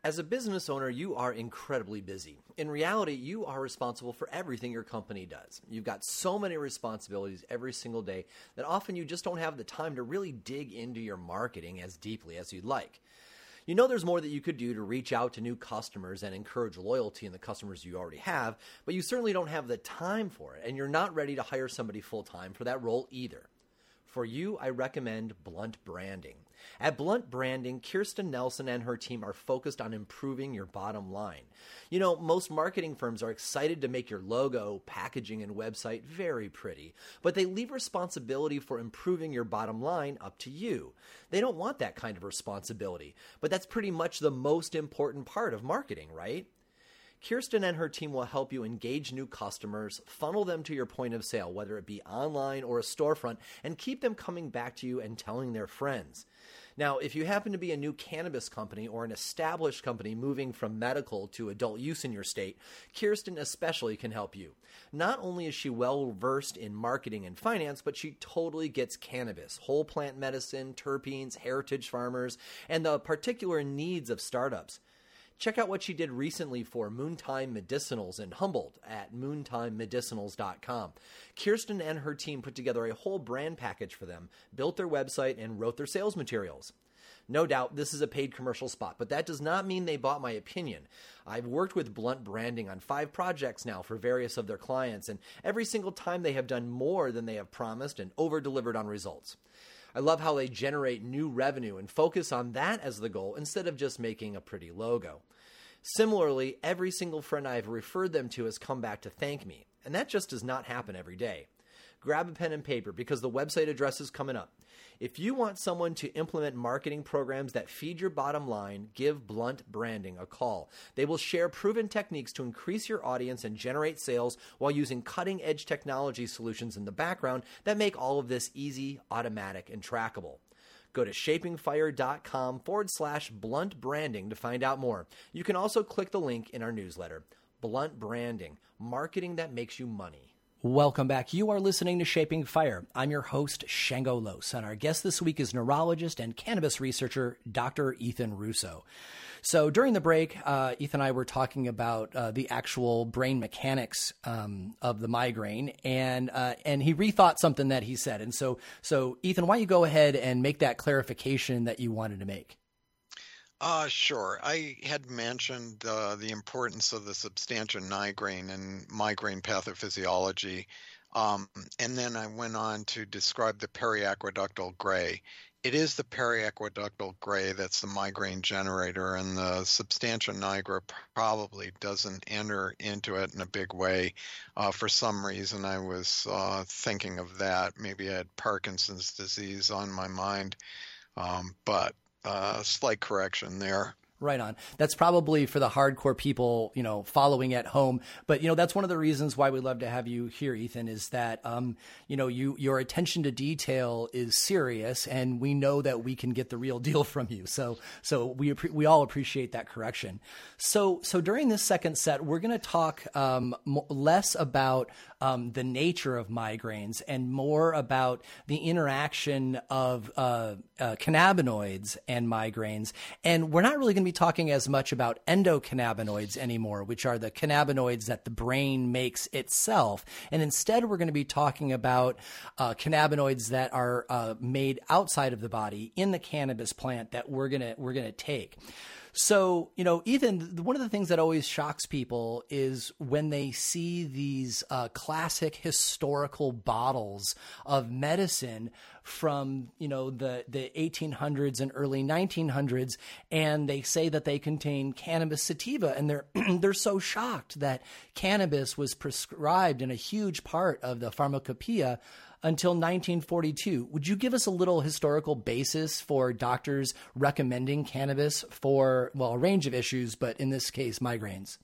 As a business owner, you are incredibly busy. In reality, you are responsible for everything your company does. You've got so many responsibilities every single day that often you just don't have the time to really dig into your marketing as deeply as you'd like. You know there's more that you could do to reach out to new customers and encourage loyalty in the customers you already have, but you certainly don't have the time for it, and you're not ready to hire somebody full-time for that role either. For you, I recommend Blunt Branding. At Blunt Branding, Kirsten Nelson and her team are focused on improving your bottom line. You know, most marketing firms are excited to make your logo, packaging, and website very pretty, but they leave responsibility for improving your bottom line up to you. They don't want that kind of responsibility, but that's pretty much the most important part of marketing, right? Kirsten and her team will help you engage new customers, funnel them to your point of sale, whether it be online or a storefront, and keep them coming back to you and telling their friends. Now, if you happen to be a new cannabis company or an established company moving from medical to adult use in your state, Kirsten especially can help you. Not only is she well-versed in marketing and finance, but she totally gets cannabis, whole plant medicine, terpenes, heritage farmers, and the particular needs of startups. Check out what she did recently for Moontime Medicinals in Humboldt at moontimemedicinals.com. Kirsten and her team put together a whole brand package for them, built their website, and wrote their sales materials. No doubt this is a paid commercial spot, but that does not mean they bought my opinion. I've worked with Blunt Branding on 5 projects now for various of their clients, and every single time they have done more than they have promised and over-delivered on results. I love how they generate new revenue and focus on that as the goal instead of just making a pretty logo. Similarly, every single friend I've referred them to has come back to thank me, and that just does not happen every day. Grab a pen and paper because the website address is coming up. If you want someone to implement marketing programs that feed your bottom line, give Blunt Branding a call. They will share proven techniques to increase your audience and generate sales while using cutting-edge technology solutions in the background that make all of this easy, automatic, and trackable. Go to shapingfire.com/Blunt Branding to find out more. You can also click the link in our newsletter. Blunt Branding, marketing that makes you money. Welcome back. You are listening to Shaping Fire. I'm your host, Shango Lose, and our guest this week is neurologist and cannabis researcher, Dr. Ethan Russo. So during the break, Ethan and I were talking about the actual brain mechanics of the migraine, and he rethought something that he said. And so Ethan, why don't you go ahead and make that clarification that you wanted to make? Sure. I had mentioned the importance of the substantia nigrans and migraine pathophysiology, and then I went on to describe the periaqueductal gray. It is the periaqueductal gray that's the migraine generator, and the substantia nigra probably doesn't enter into it in a big way. For some reason, I was thinking of that. Maybe I had Parkinson's disease on my mind, but... slight correction there. Right on. That's probably for the hardcore people, following at home. But, that's one of the reasons why we love to have you here, Ethan, is that, your attention to detail is serious, and we know that we can get the real deal from you. So we all appreciate that correction. So during this second set, we're going to talk less about the nature of migraines and more about the interaction of cannabinoids and migraines. And we're not really going to be talking as much about endocannabinoids anymore, which are the cannabinoids that the brain makes itself. And instead, we're going to be talking about cannabinoids that are made outside of the body in the cannabis plant that we're going to take. So, Ethan, one of the things that always shocks people is when they see these classic historical bottles of medicine from, the 1800s and early 1900s, and they say that they contain cannabis sativa, and they're so shocked that cannabis was prescribed in a huge part of the pharmacopoeia until 1942. Would you give us a little historical basis for doctors recommending cannabis for, a range of issues, but in this case, migraines?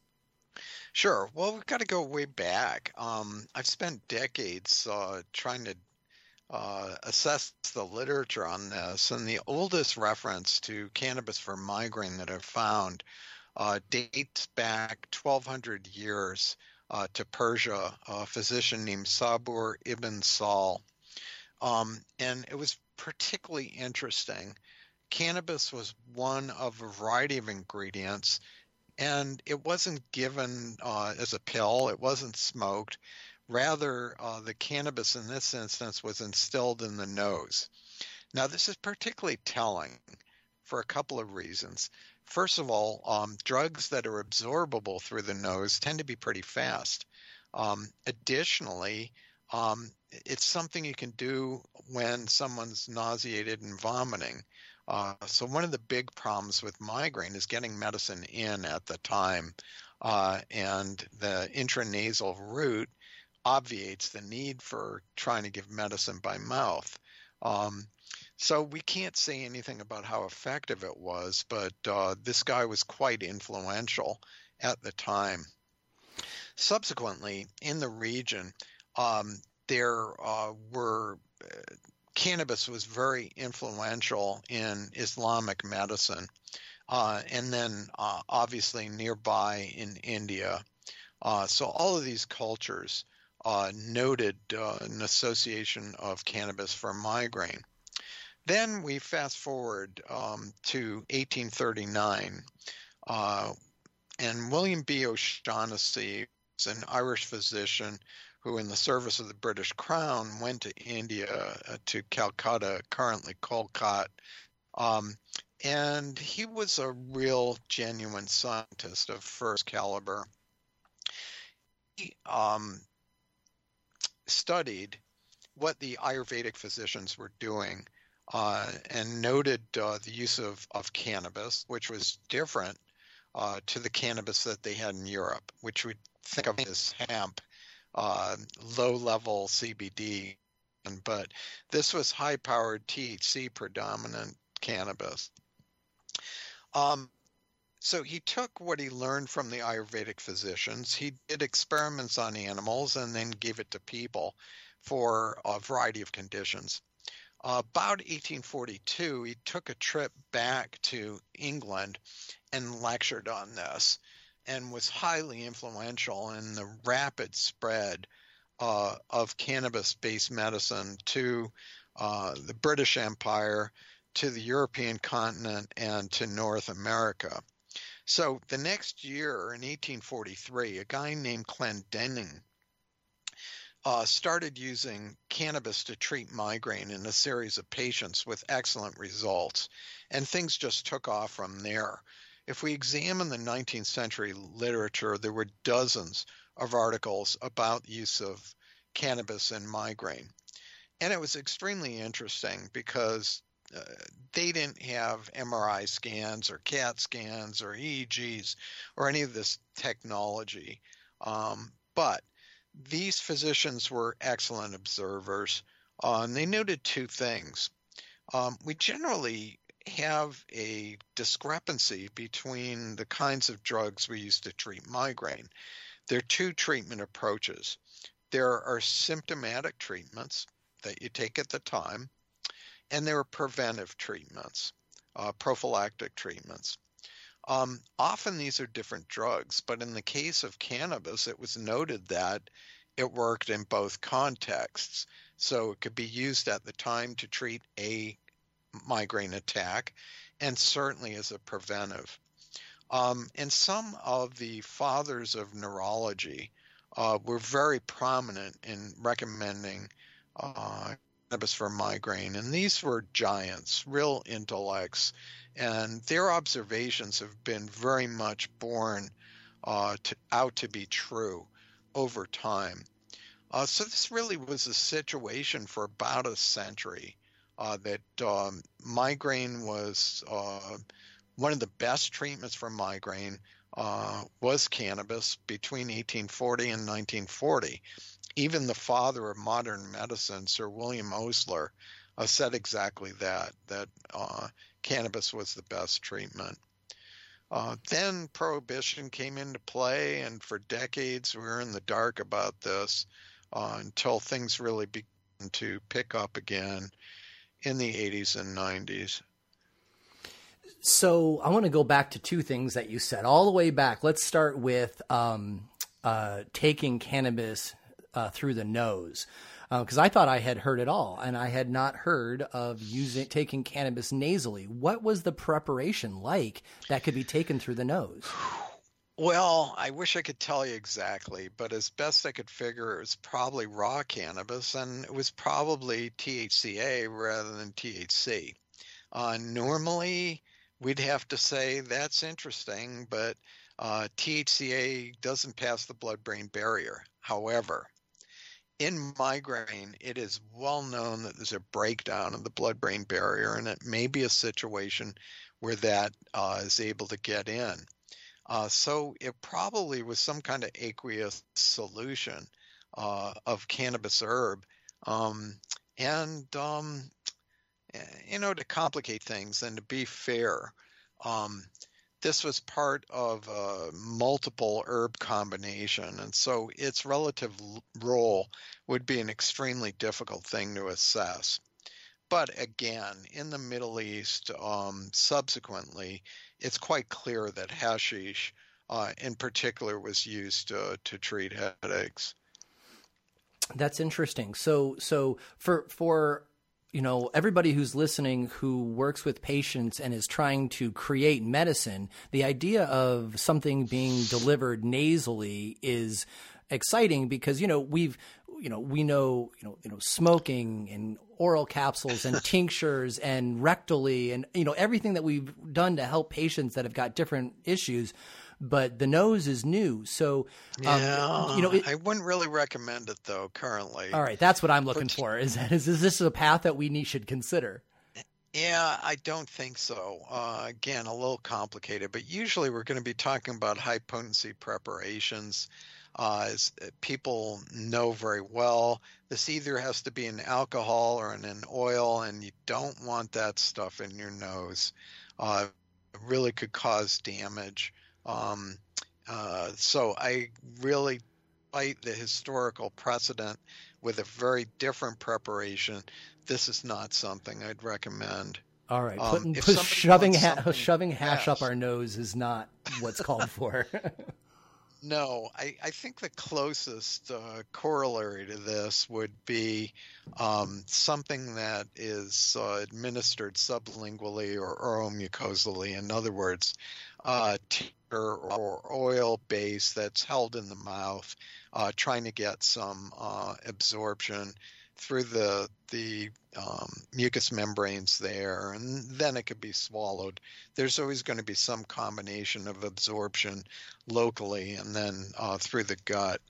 Sure. Well, we've got to go way back. I've spent decades trying to assess the literature on this, and the oldest reference to cannabis for migraine that I've found dates back 1,200 years to Persia, a physician named Sabur ibn Sal. And it was particularly interesting. Cannabis was one of a variety of ingredients, and it wasn't given as a pill. It wasn't smoked. Rather, the cannabis in this instance was instilled in the nose. Now, this is particularly telling for a couple of reasons. First of all, drugs that are absorbable through the nose tend to be pretty fast. Additionally, it's something you can do when someone's nauseated and vomiting. So one of the big problems with migraine is getting medicine in at the time, and the intranasal route obviates the need for trying to give medicine by mouth. So we can't say anything about how effective it was, but this guy was quite influential at the time. Subsequently, in the region, there were cannabis was very influential in Islamic medicine. And then obviously nearby in India. So all of these cultures noted an association of cannabis for migraine. Then we fast forward to 1839, and William B. O'Shaughnessy was an Irish physician who in the service of the British Crown went to India, to Calcutta, currently Kolkata, and he was a real genuine scientist of first caliber. He studied what the Ayurvedic physicians were doing and noted the use of cannabis, which was different to the cannabis that they had in Europe, which we think of as hemp, low-level CBD, but this was high-powered THC-predominant cannabis. So he took what he learned from the Ayurvedic physicians. He did experiments on animals and then gave it to people for a variety of conditions. About 1842, he took a trip back to England and lectured on this and was highly influential in the rapid spread of cannabis-based medicine to the British Empire, to the European continent, and to North America. So the next year, in 1843, a guy named Clendenning started using cannabis to treat migraine in a series of patients with excellent results, and things just took off from there. If we examine the 19th century literature, there were dozens of articles about the use of cannabis in migraine. And it was extremely interesting because they didn't have MRI scans or CAT scans or EEGs or any of this technology. But these physicians were excellent observers, and they noted two things. We generally have a discrepancy between the kinds of drugs we use to treat migraine. There are two treatment approaches. There are symptomatic treatments that you take at the time, and there are preventive treatments, prophylactic treatments. Often these are different drugs, but in the case of cannabis, it was noted that it worked in both contexts. So it could be used at the time to treat a migraine attack, and certainly as a preventive. And some of the fathers of neurology were very prominent in recommending cannabis for migraine, and these were giants, real intellects, and their observations have been very much borne out to be true over time. So this really was a situation for about a century that migraine was one of the best treatments for migraine was cannabis between 1840 and 1940. Even the father of modern medicine, Sir William Osler, said exactly that cannabis was the best treatment. Then prohibition came into play, and for decades we were in the dark about this until things really began to pick up again in the 80s and 90s. So I want to go back to two things that you said all the way back. Let's start with taking cannabis through the nose, because I thought I had heard it all, and I had not heard of taking cannabis nasally. What was the preparation like that could be taken through the nose? Well, I wish I could tell you exactly, but as best I could figure, it was probably raw cannabis, and it was probably THCA rather than THC. Normally, we'd have to say that's interesting, but THCA doesn't pass the blood-brain barrier. However, in migraine, it is well known that there's a breakdown of the blood-brain barrier, and it may be a situation where that is able to get in. So it probably was some kind of aqueous solution of cannabis herb. To complicate things and to be fair, this was part of a multiple herb combination, and so its relative role would be an extremely difficult thing to assess. But again, in the Middle East, subsequently, it's quite clear that hashish in particular was used to treat headaches. That's interesting. So for you know, everybody who's listening who works with patients and is trying to create medicine, the idea of something being delivered nasally is exciting because, you know, we know smoking and oral capsules and tinctures and rectally and, you know, everything that we've done to help patients that have got different issues. But the nose is new, so yeah, you know. I wouldn't really recommend it though currently. All right, that's what I'm looking for. Is this a path that we should consider? Yeah, I don't think so. Again, a little complicated, but usually we're going to be talking about high potency preparations. As people know very well, this either has to be in alcohol or in an oil, and you don't want that stuff in your nose. It really could cause damage. So I really fight the historical precedent with a very different preparation. This is not something I'd recommend. All right. Shoving hash up our nose is not what's called for. No, I think the closest corollary to this would be something that is administered sublingually or oromucosally. In other words, tincture or oil base that's held in the mouth, trying to get some absorption through the mucous membranes there, and then it could be swallowed. There's always going to be some combination of absorption locally and then through the gut.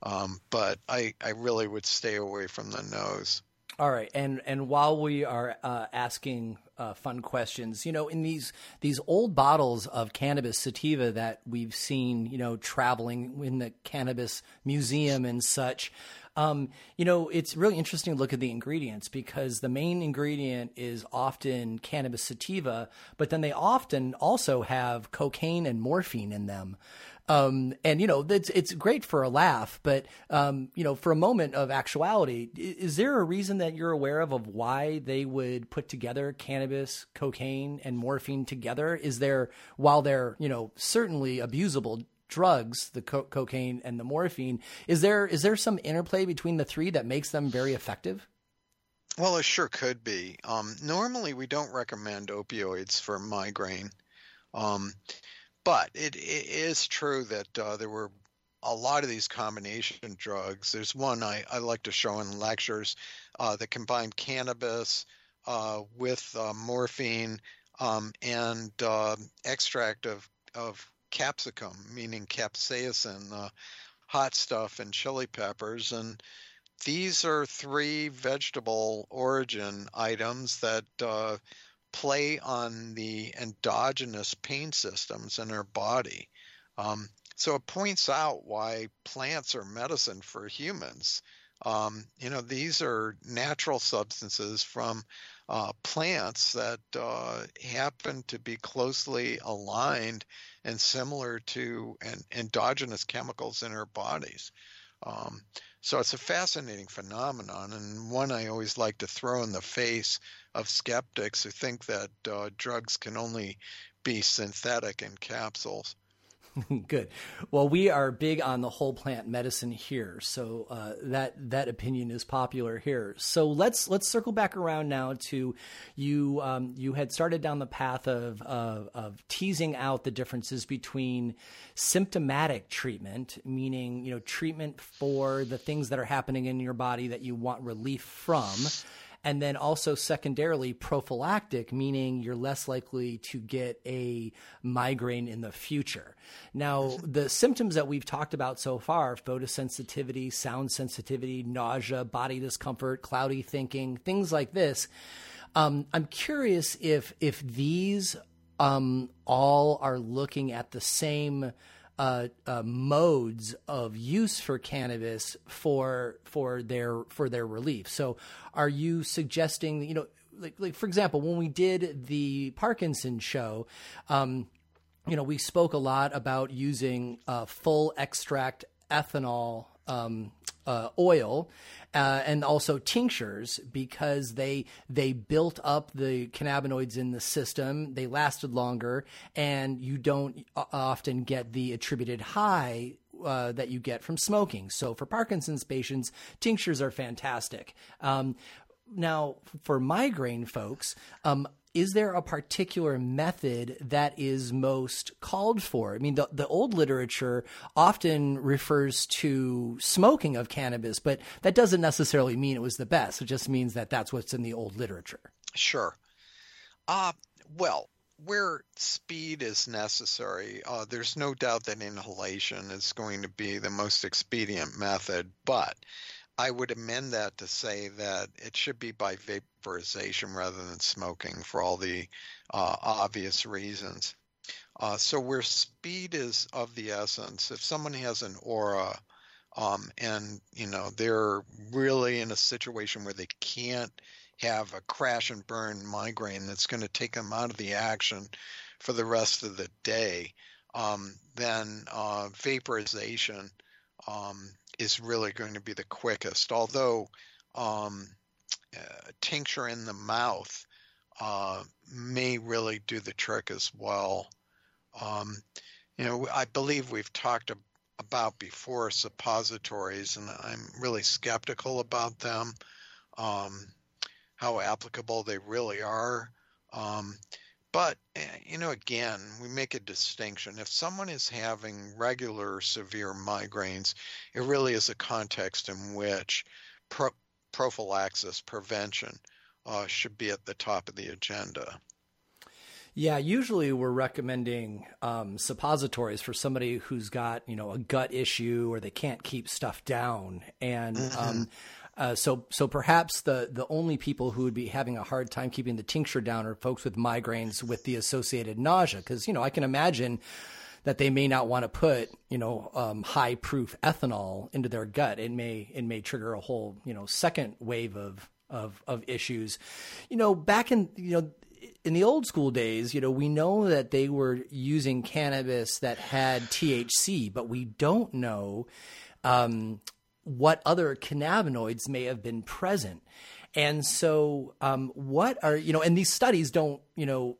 But I really would stay away from the nose. All right. And while we are asking fun questions, you know, in these old bottles of cannabis sativa that we've seen, you know, traveling in the cannabis museum and such, you know, it's really interesting to look at the ingredients because the main ingredient is often cannabis sativa, but then they often also have cocaine and morphine in them. And, you know, it's great for a laugh, but, you know, for a moment of actuality, is there a reason that you're aware of why they would put together cannabis, cocaine, and morphine together? Is there, while they're, you know, certainly abusable drugs, the cocaine and the morphine, is there some interplay between the three that makes them very effective? Well, it sure could be. Normally we don't recommend opioids for migraine. But it is true that there were a lot of these combination drugs. There's one I like to show in lectures that combined cannabis with morphine and extract of capsicum, meaning capsaicin, hot stuff, and chili peppers. And these are three vegetable origin items that play on the endogenous pain systems in our body. So it points out why plants are medicine for humans. You know, these are natural substances from plants that happen to be closely aligned and similar to endogenous chemicals in our bodies. So it's a fascinating phenomenon, and one I always like to throw in the face of skeptics who think that drugs can only be synthetic in capsules. Good. Well, we are big on the whole plant medicine here, so that opinion is popular here. So let's circle back around now to you. You had started down the path of teasing out the differences between symptomatic treatment, meaning, you know, treatment for the things that are happening in your body that you want relief from. And then also secondarily prophylactic, meaning you're less likely to get a migraine in the future. Now, the symptoms that we've talked about so far, photosensitivity, sound sensitivity, nausea, body discomfort, cloudy thinking, things like this. I'm curious if these all are looking at the same modes of use for cannabis for their relief. So are you suggesting, you know, like for example, when we did the Parkinson's show, you know, we spoke a lot about using full extract ethanol oil and also tinctures, because they built up the cannabinoids in the system. They lasted longer, and you don't often get the attributed high that you get from smoking. So for Parkinson's patients, tinctures are fantastic. Now, for migraine folks, is there a particular method that is most called for? I mean, the old literature often refers to smoking of cannabis, but that doesn't necessarily mean it was the best. It just means that that's what's in the old literature. Sure. Well, where speed is necessary, there's no doubt that inhalation is going to be the most expedient method, but I would amend that to say that it should be by vaporization rather than smoking for all the obvious reasons. So where speed is of the essence, if someone has an aura and you know they're really in a situation where they can't have a crash and burn migraine that's going to take them out of the action for the rest of the day, then vaporization is really going to be the quickest. Although tincture in the mouth may really do the trick as well. You know, I believe we've talked about before suppositories, and I'm really skeptical about them, how applicable they really are. But, you know, again, we make a distinction. If someone is having regular severe migraines, it really is a context in which prophylaxis prevention should be at the top of the agenda. Yeah, usually we're recommending suppositories for somebody who's got, you know, a gut issue or they can't keep stuff down. And so perhaps the only people who would be having a hard time keeping the tincture down are folks with migraines with the associated nausea, because, you know, I can imagine that they may not want to put, you know, high proof ethanol into their gut. It may trigger a whole, you know, second wave of issues. You know, back in, you know, in the old school days, you know, we know that they were using cannabis that had THC, but we don't know what other cannabinoids may have been present. And so what are, you know, and these studies don't, you know,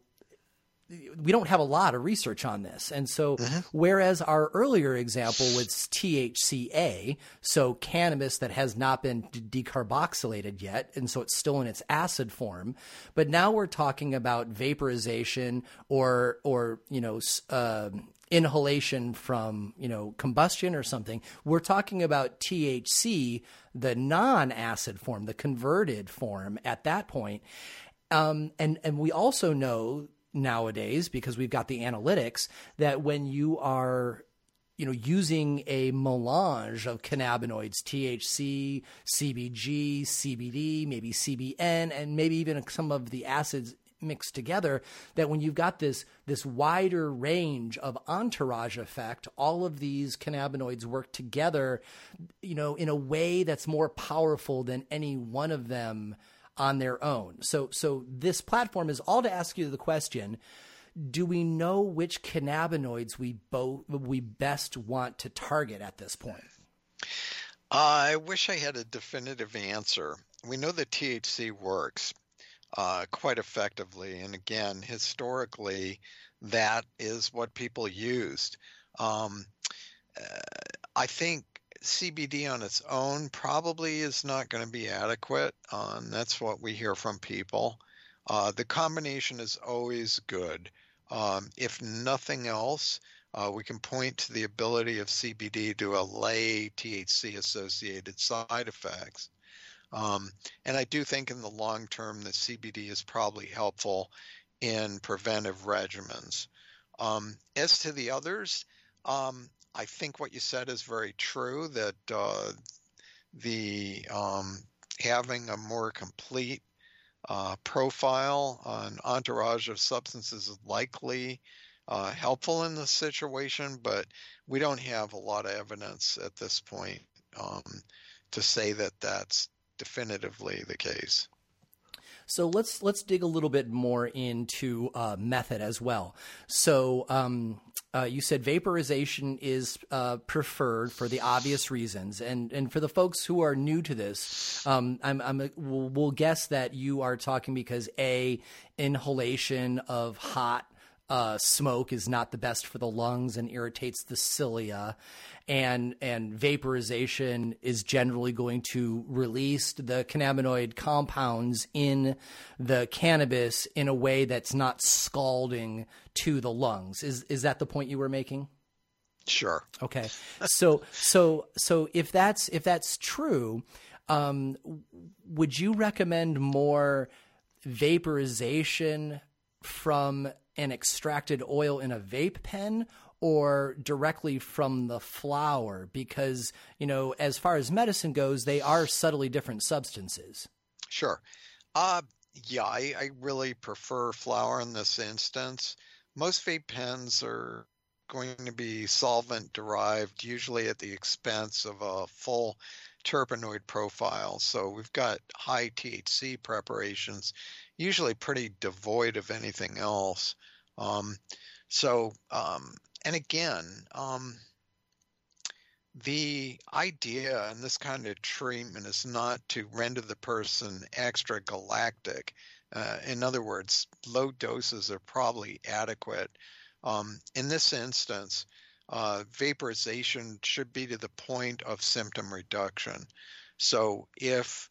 we don't have a lot of research on this. And so whereas our earlier example was THCA, so cannabis that has not been decarboxylated yet, and so it's still in its acid form, but now we're talking about vaporization or you know, inhalation from, you know, combustion or something. We're talking about THC, the non-acid form, the converted form at that point. And we also know nowadays, because we've got the analytics, that when you are, you know, using a melange of cannabinoids, THC, CBG, CBD, maybe CBN, and maybe even some of the acids mixed together, that when you've got this wider range of entourage effect, all of these cannabinoids work together, you know, in a way that's more powerful than any one of them on their own. So this platform is all to ask you the question, do we know which cannabinoids we best want to target at this point? I wish I had a definitive answer. We know that THC works quite effectively. And again, historically, that is what people used. I think CBD on its own probably is not going to be adequate. That's what we hear from people. The combination is always good. If nothing else, we can point to the ability of CBD to allay THC-associated side effects. And I do think in the long term that CBD is probably helpful in preventive regimens. As to the others, I think what you said is very true, that having a more complete profile, an entourage of substances is likely helpful in this situation, but we don't have a lot of evidence at this point to say that that's definitively the case. So let's dig a little bit more into method as well. So You said vaporization is preferred for the obvious reasons, and for the folks who are new to this, we'll guess that you are talking because inhalation of hot smoke is not the best for the lungs and irritates the cilia, and vaporization is generally going to release the cannabinoid compounds in the cannabis in a way that's not scalding to the lungs. Is that the point you were making? Sure. Okay. So if that's true, would you recommend more vaporization from an extracted oil in a vape pen or directly from the flower? Because, as far as medicine goes, they are subtly different substances. Sure. I really prefer flower in this instance. Most vape pens are going to be solvent derived, usually at the expense of a full terpenoid profile. So we've got high THC preparations, usually pretty devoid of anything else. The idea in this kind of treatment is not to render the person extragalactic. In other words, low doses are probably adequate. In this instance, vaporization should be to the point of symptom reduction. So if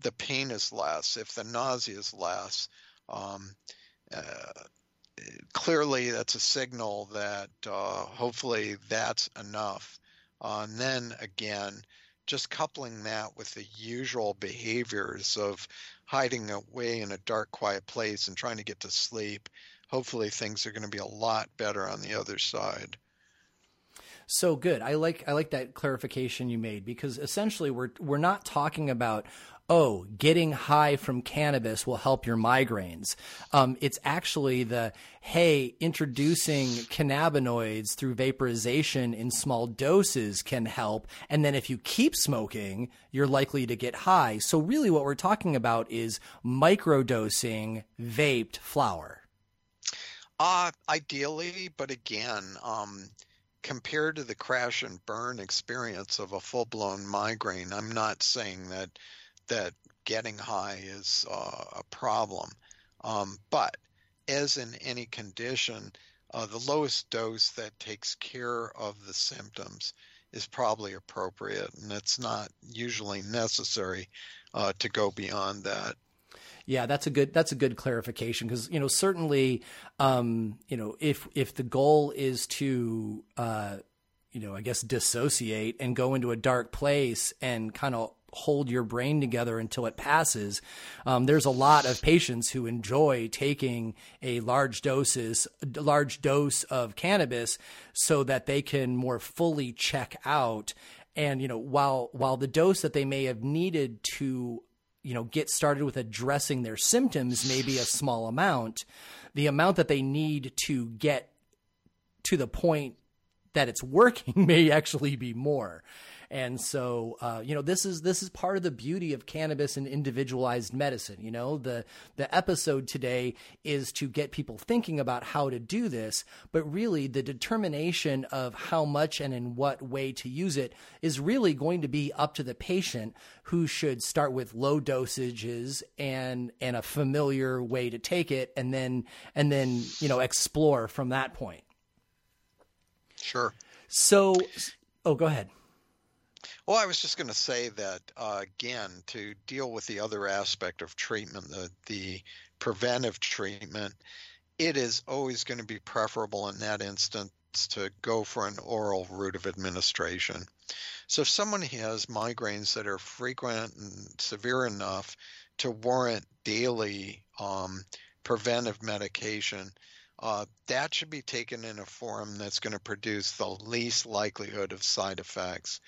the pain is less, if the nausea is less, clearly that's a signal that hopefully that's enough. And then again, just coupling that with the usual behaviors of hiding away in a dark, quiet place and trying to get to sleep, hopefully things are going to be a lot better on the other side. So good. I like that clarification you made, because essentially we're not talking about, getting high from cannabis will help your migraines. It's actually introducing cannabinoids through vaporization in small doses can help. And then if you keep smoking, you're likely to get high. So really what we're talking about is microdosing vaped flower. Ideally, but again, compared to the crash and burn experience of a full-blown migraine, I'm not saying that getting high is a problem. But as in any condition, the lowest dose that takes care of the symptoms is probably appropriate, and it's not usually necessary to go beyond that. Yeah, that's a good clarification, because certainly if the goal is to dissociate and go into a dark place and kind of hold your brain together until it passes, there's a lot of patients who enjoy taking a large dose of cannabis so that they can more fully check out. And while the dose that they may have needed to get started with addressing their symptoms, maybe a small amount, the amount that they need to get to the point that it's working may actually be more. And so, this is part of the beauty of cannabis and individualized medicine. The episode today is to get people thinking about how to do this, but really the determination of how much and in what way to use it is really going to be up to the patient, who should start with low dosages and a familiar way to take it, and then explore from that point. Sure. So, go ahead. Well, I was just going to say that, again, to deal with the other aspect of treatment, the preventive treatment, it is always going to be preferable in that instance to go for an oral route of administration. So if someone has migraines that are frequent and severe enough to warrant daily preventive medication, that should be taken in a form that's going to produce the least likelihood of side effects.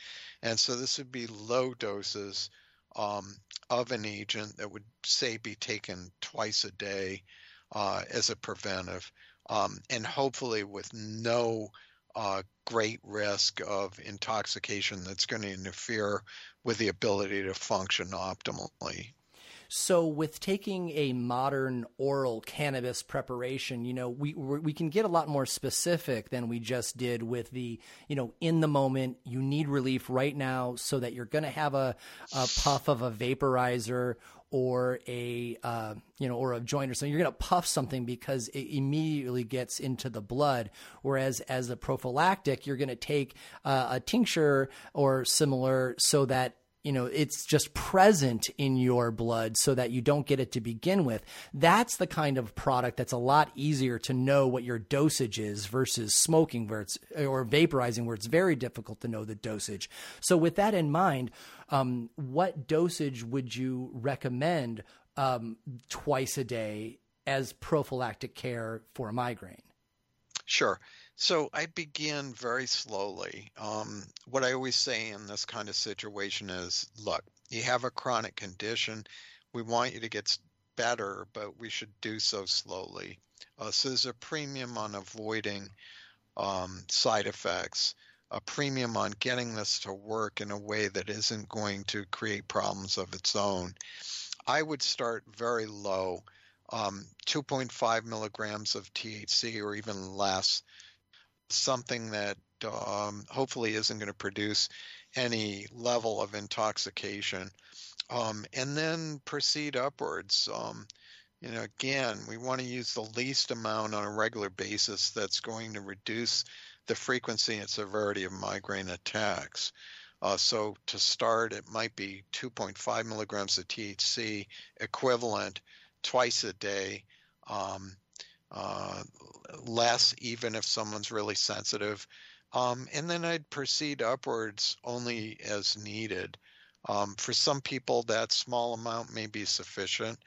And so this would be low doses of an agent that would, say, be taken twice a day as a preventive, and hopefully with no great risk of intoxication that's going to interfere with the ability to function optimally. So with taking a modern oral cannabis preparation, you know, we can get a lot more specific than we just did with the, you know, in the moment, you need relief right now so that you're going to have a puff of a vaporizer or a, you know, or a joint or something. You're going to puff something because it immediately gets into the blood. Whereas as a prophylactic, you're going to take a tincture or similar so that, you know, it's just present in your blood so that you don't get it to begin with. That's the kind of product that's a lot easier to know what your dosage is versus smoking where it's, or vaporizing where it's very difficult to know the dosage. So with that in mind, what dosage would you recommend twice a day as prophylactic care for a migraine? Sure. So I begin very slowly. What I always say in this kind of situation is, look, you have a chronic condition. We want you to get better, but we should do so slowly. So there's a premium on avoiding side effects, a premium on getting this to work in a way that isn't going to create problems of its own. I would start very low, 2.5 milligrams of THC or even less, something that hopefully isn't going to produce any level of intoxication, and then proceed upwards. You know, again, we want to use the least amount on a regular basis that's going to reduce the frequency and severity of migraine attacks. So to start, it might be 2.5 milligrams of THC equivalent twice a day, less even if someone's really sensitive, and then I'd proceed upwards only as needed. For some people, that small amount may be sufficient.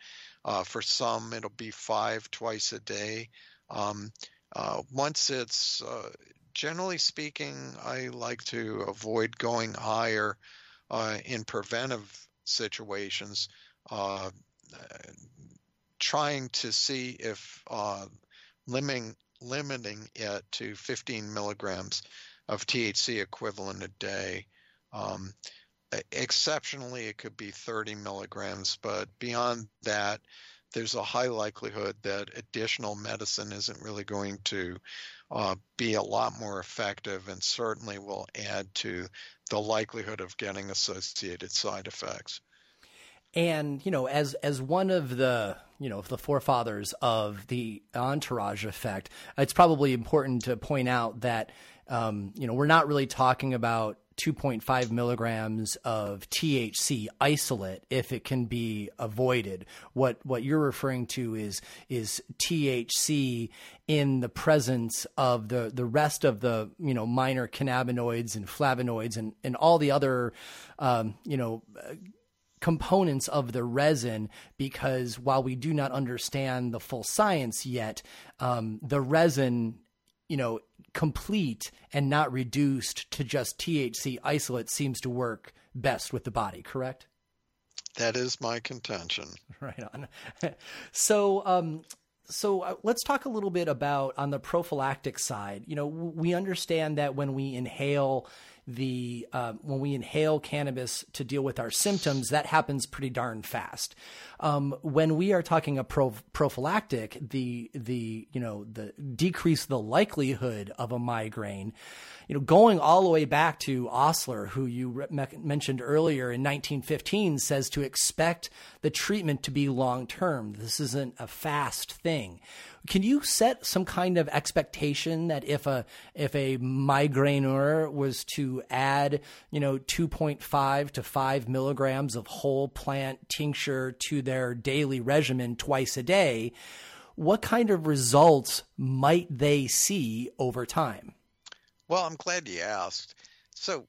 For some, it'll be 5 twice a day. Once it's generally speaking, I like to avoid going higher in preventive situations. Trying to see if limiting it to 15 milligrams of THC equivalent a day. Exceptionally, it could be 30 milligrams, but beyond that, there's a high likelihood that additional medicine isn't really going to be a lot more effective and certainly will add to the likelihood of getting associated side effects. And, you know, as one of the, you know, the forefathers of the entourage effect, it's probably important to point out that, you know, we're not really talking about 2.5 milligrams of THC isolate if it can be avoided. What you're referring to is THC in the presence of the rest of the, you know, minor cannabinoids and flavonoids and all the other, you know, components of the resin, because while we do not understand the full science yet, the resin, you know, complete and not reduced to just THC isolate seems to work best with the body, correct? That is my contention. Right on. So let's talk a little bit about on the prophylactic side. You know, we understand that when we inhale cannabis to deal with our symptoms, that happens pretty darn fast. When we are talking a prophylactic, the decrease the likelihood of a migraine, you know, going all the way back to Osler, who you mentioned earlier in 1915, says to expect the treatment to be long term. This isn't a fast thing. Can you set some kind of expectation that if a migraineur was to add, you know, 2.5 to 5 milligrams of whole plant tincture to their daily regimen twice a day, what kind of results might they see over time? Well, I'm glad you asked. So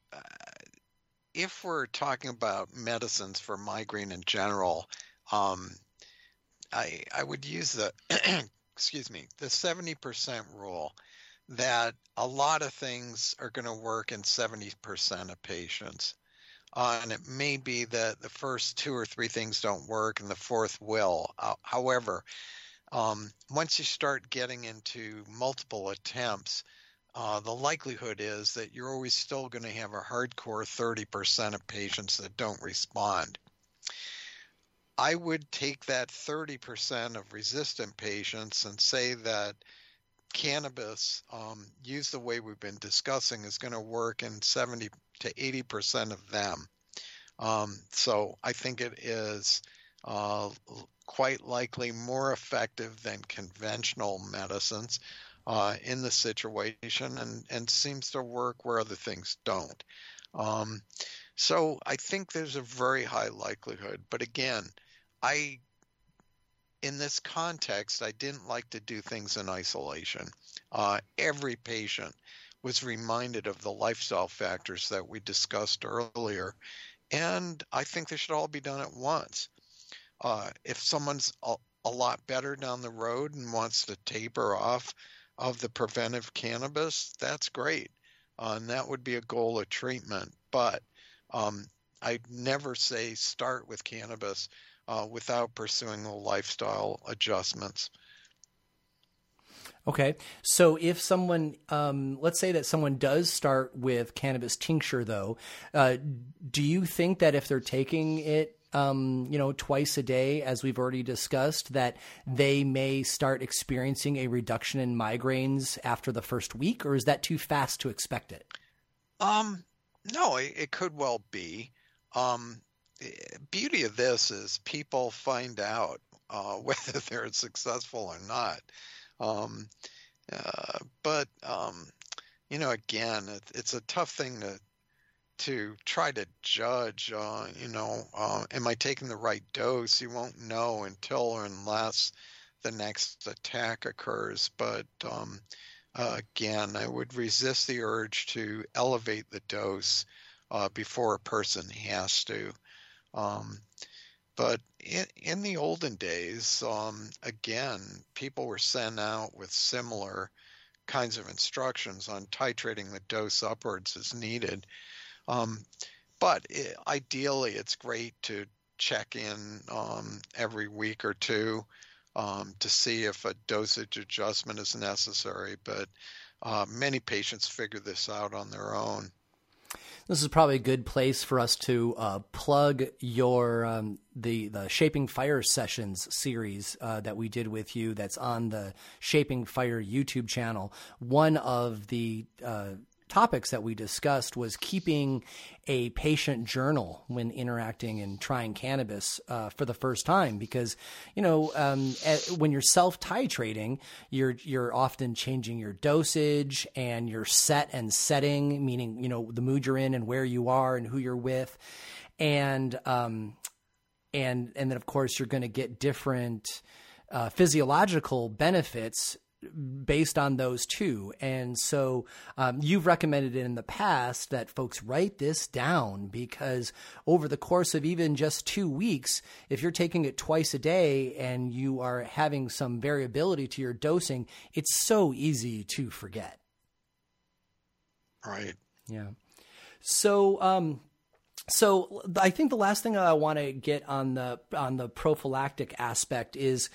if we're talking about medicines for migraine in general, I would use the the 70% rule, that a lot of things are going to work in 70% of patients. And it may be that the first 2 or 3 things don't work and the fourth will. However, once you start getting into multiple attempts, the likelihood is that you're always still going to have a hardcore 30% of patients that don't respond. I would take that 30% of resistant patients and say that cannabis, used the way we've been discussing, is going to work in 70 to 80% of them. So I think it is quite likely more effective than conventional medicines in the situation, and seems to work where other things don't. So I think there's a very high likelihood. But again, in this context, I didn't like to do things in isolation. Every patient was reminded of the lifestyle factors that we discussed earlier, and I think they should all be done at once. If someone's a lot better down the road and wants to taper off of the preventive cannabis, that's great. And that would be a goal of treatment. But I'd never say start with cannabis without pursuing the lifestyle adjustments. Okay. So if someone, let's say that someone does start with cannabis tincture, though, do you think that if they're taking it, twice a day, as we've already discussed, that they may start experiencing a reduction in migraines after the first week, or is that too fast to expect it? No, it could well be. Beauty of this is people find out whether they're successful or not. Again, it's a tough thing to try to judge, am I taking the right dose? You won't know until or unless the next attack occurs. But again, I would resist the urge to elevate the dose before a person has to. But in the olden days, again, people were sent out with similar kinds of instructions on titrating the dose upwards as needed. But ideally, it's great to check in every week or two to see if a dosage adjustment is necessary. But many patients figure this out on their own. This is probably a good place for us to plug your the Shaping Fire Sessions series that we did with you. That's on the Shaping Fire YouTube channel. One of the topics that we discussed was keeping a patient journal when interacting and trying cannabis for the first time, because when you're self-titrating, you're often changing your dosage and your set and setting, meaning the mood you're in and where you are and who you're with, and then of course you're going to get different physiological benefits based on those two. And so you've recommended in the past that folks write this down, because over the course of even just 2 weeks, if you're taking it twice a day and you are having some variability to your dosing, it's so easy to forget. Right. Yeah. So, so I think the last thing I want to get on the prophylactic aspect is,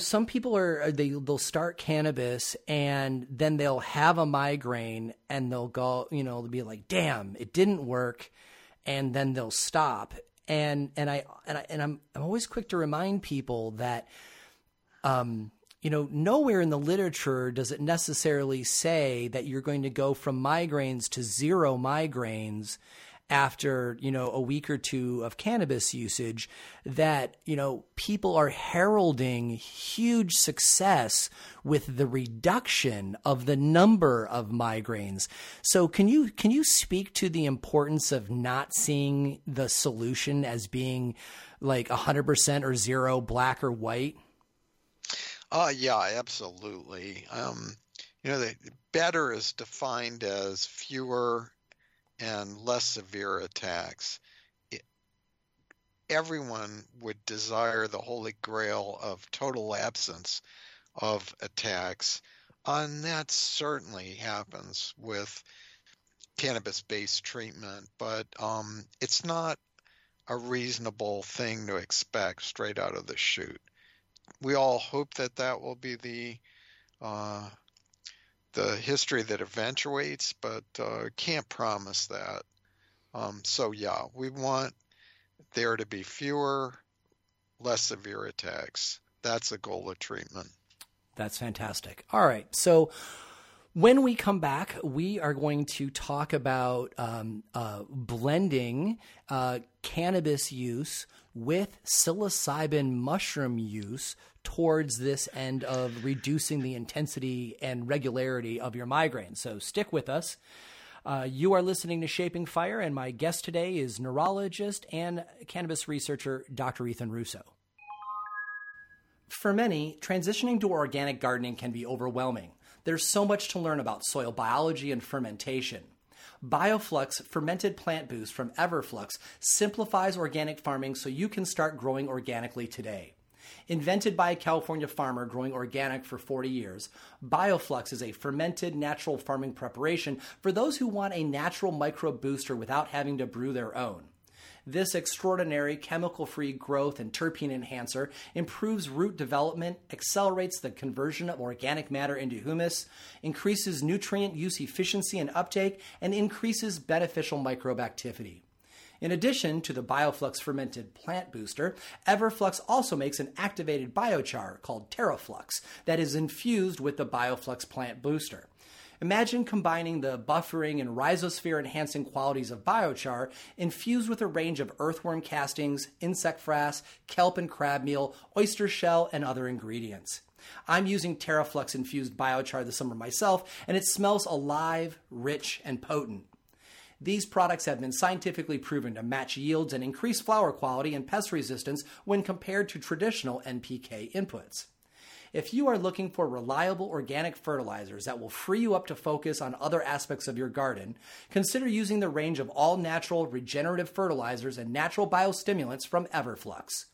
some people they'll start cannabis and then they'll have a migraine and they'll go, they'll be like, damn, it didn't work. And then they'll stop. And I'm always quick to remind people that, nowhere in the literature does it necessarily say that you're going to go from migraines to zero migraines after, a week or two of cannabis usage, that, people are heralding huge success with the reduction of the number of migraines. So can you speak to the importance of not seeing the solution as being like 100% or zero, black or white? Yeah, absolutely. The better is defined as fewer and less severe attacks. Everyone would desire the holy grail of total absence of attacks, and that certainly happens with cannabis-based treatment, but it's not a reasonable thing to expect straight out of the chute. We all hope that will be the history that eventuates, but can't promise that. So yeah, we want there to be fewer less severe attacks. That's the goal of treatment. That's fantastic. All right. So when we come back, we are going to talk about blending cannabis use with psilocybin mushroom use towards this end of reducing the intensity and regularity of your migraine. So stick with us. You are listening to Shaping Fire, and my guest today is neurologist and cannabis researcher Dr. Ethan Russo. For many, transitioning to organic gardening can be overwhelming. There's so much to learn about soil biology and fermentation. BioFlux Fermented Plant Boost from Everflux simplifies organic farming so you can start growing organically today. Invented by a California farmer growing organic for 40 years, BioFlux is a fermented natural farming preparation for those who want a natural micro booster without having to brew their own. This extraordinary chemical-free growth and terpene enhancer improves root development, accelerates the conversion of organic matter into humus, increases nutrient use efficiency and uptake, and increases beneficial microbe activity. In addition to the BioFlux fermented plant booster, Everflux also makes an activated biochar called TerraFlux that is infused with the BioFlux plant booster. Imagine combining the buffering and rhizosphere-enhancing qualities of biochar infused with a range of earthworm castings, insect frass, kelp and crab meal, oyster shell, and other ingredients. I'm using TerraFlux-infused biochar this summer myself, and it smells alive, rich, and potent. These products have been scientifically proven to match yields and increase flower quality and pest resistance when compared to traditional NPK inputs. If you are looking for reliable organic fertilizers that will free you up to focus on other aspects of your garden, consider using the range of all-natural regenerative fertilizers and natural biostimulants from Everflux.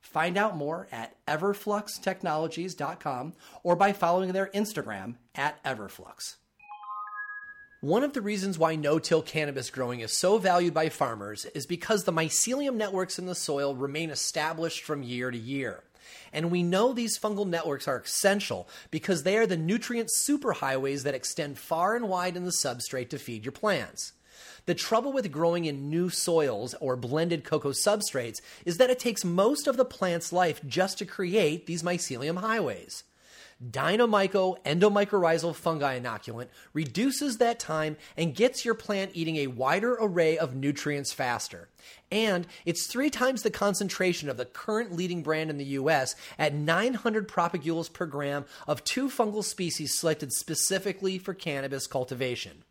Find out more at everfluxtechnologies.com or by following their Instagram at Everflux. One of the reasons why no-till cannabis growing is so valued by farmers is because the mycelium networks in the soil remain established from year to year. And we know these fungal networks are essential because they are the nutrient superhighways that extend far and wide in the substrate to feed your plants. The trouble with growing in new soils or blended coco substrates is that it takes most of the plant's life just to create these mycelium highways. Dynamyco endomycorrhizal fungi inoculant reduces that time and gets your plant eating a wider array of nutrients faster. And it's 3 times the concentration of the current leading brand in the U.S. at 900 propagules per gram of 2 fungal species selected specifically for cannabis cultivation.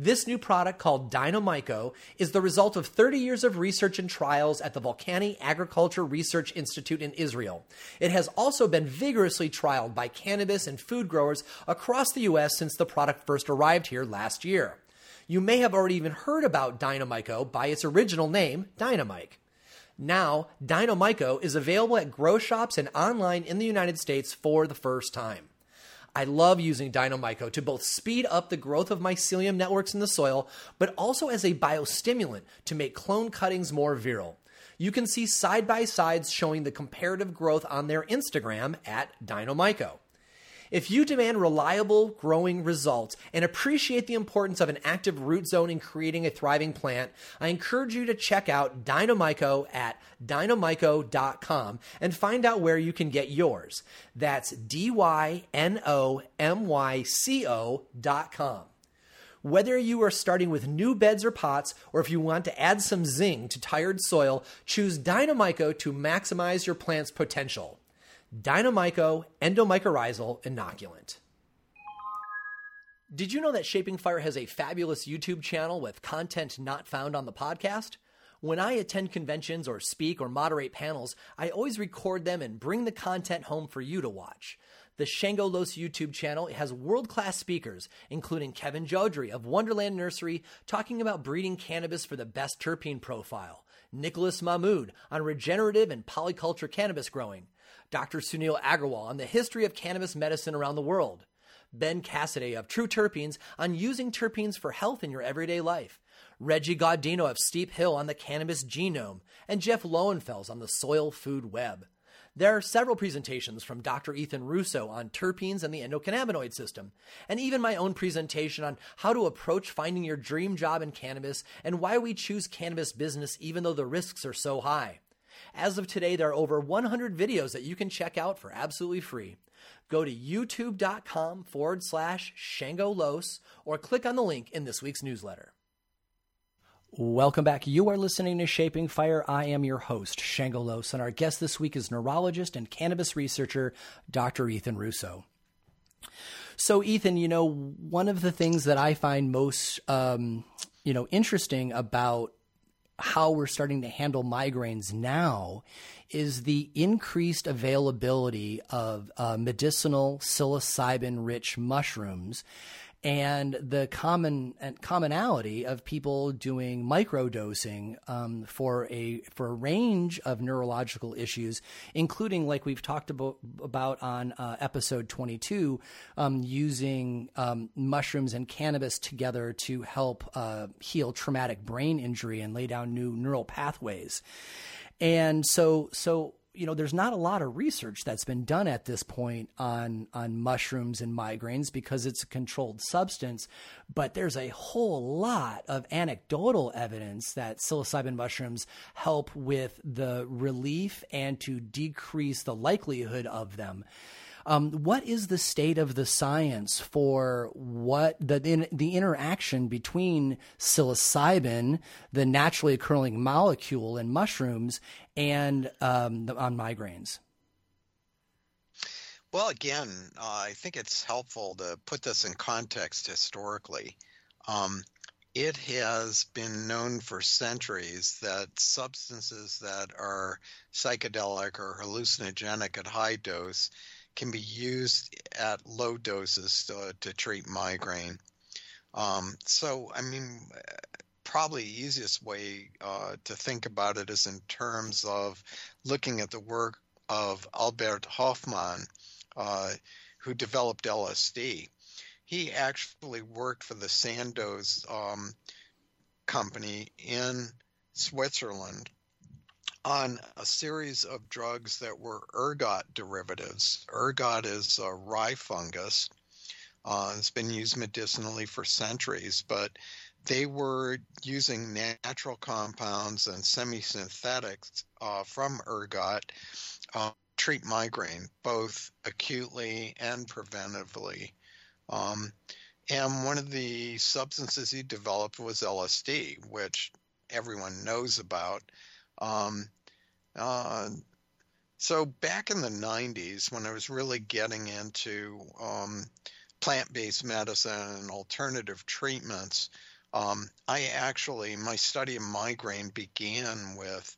This new product, called Dynamyco, is the result of 30 years of research and trials at the Volcani Agriculture Research Institute in Israel. It has also been vigorously trialed by cannabis and food growers across the U.S. since the product first arrived here last year. You may have already even heard about Dynamyco by its original name, Dynamike. Now, Dynamyco is available at grow shops and online in the United States for the first time. I love using Dynamyco to both speed up the growth of mycelium networks in the soil, but also as a biostimulant to make clone cuttings more virile. You can see side-by-sides showing the comparative growth on their Instagram at Dynamyco. If you demand reliable growing results and appreciate the importance of an active root zone in creating a thriving plant, I encourage you to check out Dynamyco at dynamyco.com and find out where you can get yours. That's DYNOMYCO.com. Whether you are starting with new beds or pots, or if you want to add some zing to tired soil, choose Dynamyco to maximize your plant's potential. Dynamyco endomycorrhizal inoculant. Did you know that Shaping Fire has a fabulous YouTube channel with content not found on the podcast? When I attend conventions or speak or moderate panels, I always record them and bring the content home for you to watch. The Shango Lose YouTube channel has world-class speakers, including Kevin Jodry of Wonderland Nursery, talking about breeding cannabis for the best terpene profile, Nicholas Mahmood on regenerative and polyculture cannabis growing, Dr. Sunil Agrawal on the history of cannabis medicine around the world, Ben Cassidy of True Terpenes on using terpenes for health in your everyday life, Reggie Gaudino of Steep Hill on the cannabis genome, and Jeff Lowenfels on the soil food web. There are several presentations from Dr. Ethan Russo on terpenes and the endocannabinoid system, and even my own presentation on how to approach finding your dream job in cannabis and why we choose cannabis business even though the risks are so high. As of today, there are over 100 videos that you can check out for absolutely free. Go to youtube.com/Shango Lose or click on the link in this week's newsletter. Welcome back. You are listening to Shaping Fire. I am your host, Shango Lose, and our guest this week is neurologist and cannabis researcher, Dr. Ethan Russo. So, Ethan, you know, one of the things that I find most, interesting about how we're starting to handle migraines now is the increased availability of medicinal psilocybin-rich mushrooms, and the commonality of people doing microdosing for a range of neurological issues, including, like we've talked about on episode 22, using mushrooms and cannabis together to help heal traumatic brain injury and lay down new neural pathways. And so. You know, there's not a lot of research that's been done at this point on mushrooms and migraines because it's a controlled substance, but there's a whole lot of anecdotal evidence that psilocybin mushrooms help with the relief and to decrease the likelihood of them. What is the state of the science for the interaction between psilocybin, the naturally occurring molecule in mushrooms, and on migraines? Well, again, I think it's helpful to put this in context historically. It has been known for centuries that substances that are psychedelic or hallucinogenic at high dose can be used at low doses to treat migraine. Probably the easiest way to think about it is in terms of looking at the work of Albert Hofmann, who developed LSD. He actually worked for the Sandoz company in Switzerland on a series of drugs that were ergot derivatives. Ergot is a rye fungus. It's been used medicinally for centuries, but they were using natural compounds and semi-synthetics from ergot to treat migraine, both acutely and preventively. And one of the substances he developed was LSD, which everyone knows about. So back in the 90s, when I was really getting into plant-based medicine and alternative treatments, my study of migraine began with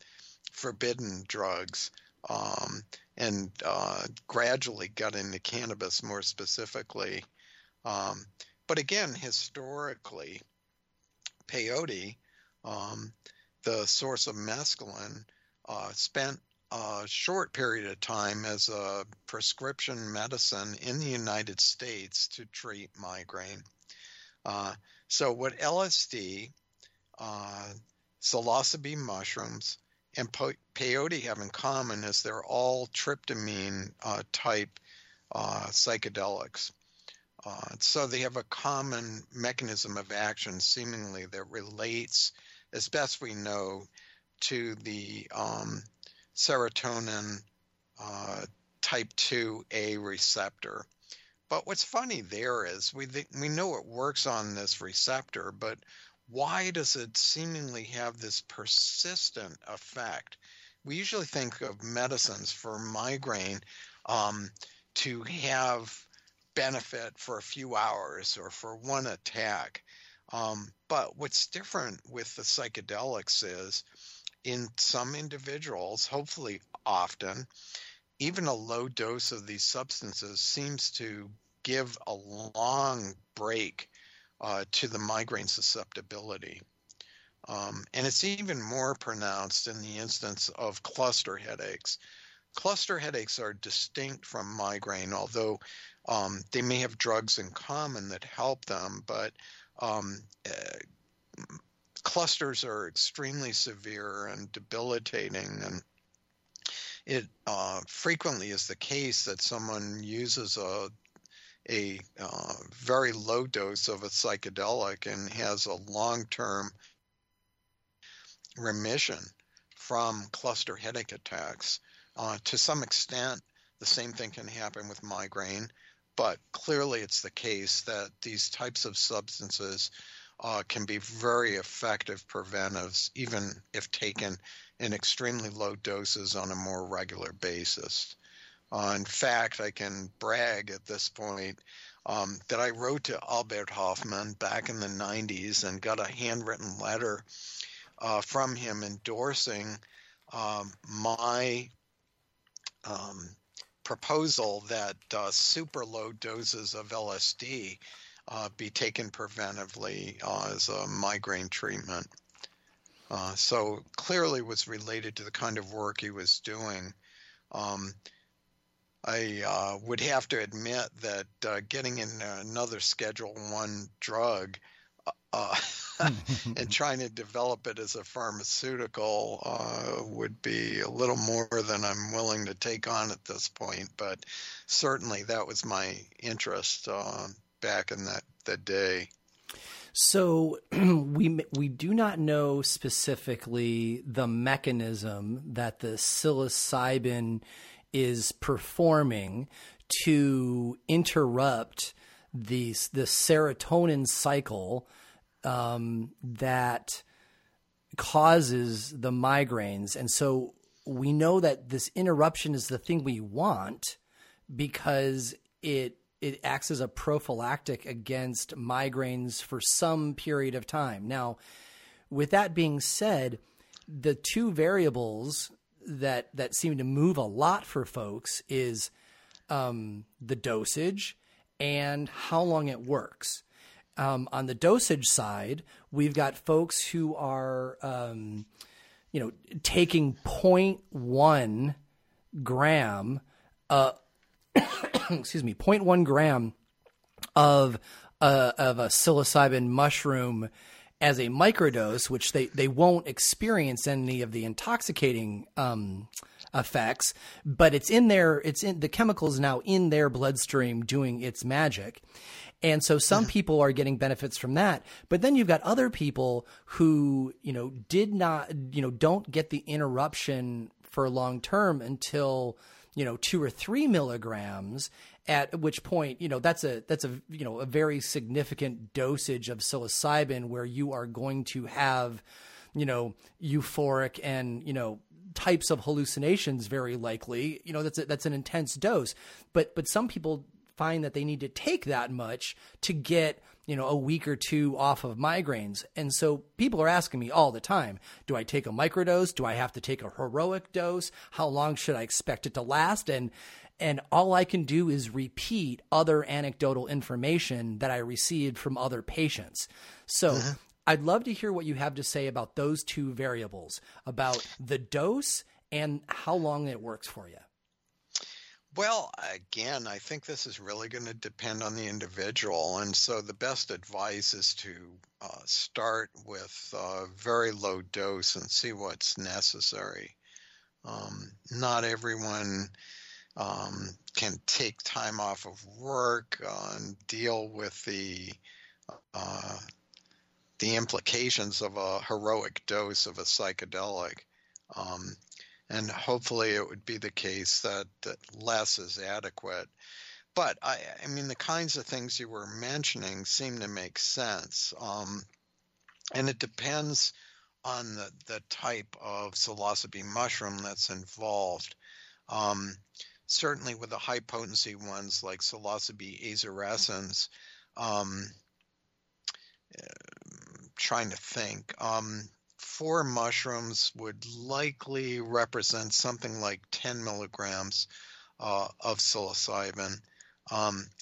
forbidden drugs and gradually got into cannabis more specifically. But again, historically, peyote, the source of mescaline, spent a short period of time as a prescription medicine in the United States to treat migraine. So what LSD, psilocybe mushrooms, and peyote have in common is they're all tryptamine type psychedelics. So they have a common mechanism of action seemingly that relates, as best we know, to the serotonin type 2A receptor. But what's funny there is we know it works on this receptor, but why does it seemingly have this persistent effect? We usually think of medicines for migraine to have benefit for a few hours or for one attack. But what's different with the psychedelics is in some individuals, hopefully often, even a low dose of these substances seems to give a long break to the migraine susceptibility. And it's even more pronounced in the instance of cluster headaches. Cluster headaches are distinct from migraine, although they may have drugs in common that help them, but clusters are extremely severe and debilitating, and it frequently is the case that someone uses a very low dose of a psychedelic and has a long-term remission from cluster headache attacks. To some extent, the same thing can happen with migraine, but clearly it's the case that these types of substances can be very effective preventives, even if taken in extremely low doses on a more regular basis. In fact, I can brag at this point that I wrote to Albert Hofmann back in the 90s and got a handwritten letter from him endorsing my proposal that super low doses of LSD be taken preventively as a migraine treatment. So clearly was related to the kind of work he was doing. I would have to admit that getting in another Schedule I drug and trying to develop it as a pharmaceutical would be a little more than I'm willing to take on at this point. But certainly that was my interest back in that day. So we do not know specifically the mechanism that the psilocybin is performing to interrupt the serotonin cycle that causes the migraines. And so we know that this interruption is the thing we want because it acts as a prophylactic against migraines for some period of time. Now, with that being said, the two variables that seem to move a lot for folks is the dosage and how long it works. On the dosage side, we've got folks who are, taking 0.1 gram, 0.1 gram of a psilocybin mushroom as a microdose, which they won't experience any of the intoxicating effects, but it's in there. It's in the chemicals now in their bloodstream doing its magic. And so some people are getting benefits from that, but then you've got other people who, did not, don't get the interruption for long term until, 2 or 3 milligrams, at which point, that's a a very significant dosage of psilocybin where you are going to have, euphoric and, types of hallucinations very likely, that's an intense dose, but some people find that they need to take that much to get, a week or two off of migraines. And so people are asking me all the time, do I take a microdose? Do I have to take a heroic dose? How long should I expect it to last? And all I can do is repeat other anecdotal information that I received from other patients. So I'd love to hear what you have to say about those two variables, about the dose and how long it works for you. Well, again, I think this is really going to depend on the individual. And so the best advice is to start with a very low dose and see what's necessary. Not everyone can take time off of work and deal with the implications of a heroic dose of a psychedelic. And hopefully it would be the case that less is adequate. But, I mean, the kinds of things you were mentioning seem to make sense. And it depends on the type of psilocybe mushroom that's involved. Certainly with the high-potency ones like psilocybe azurescens, trying to think. 4 mushrooms would likely represent something like 10 milligrams of psilocybin.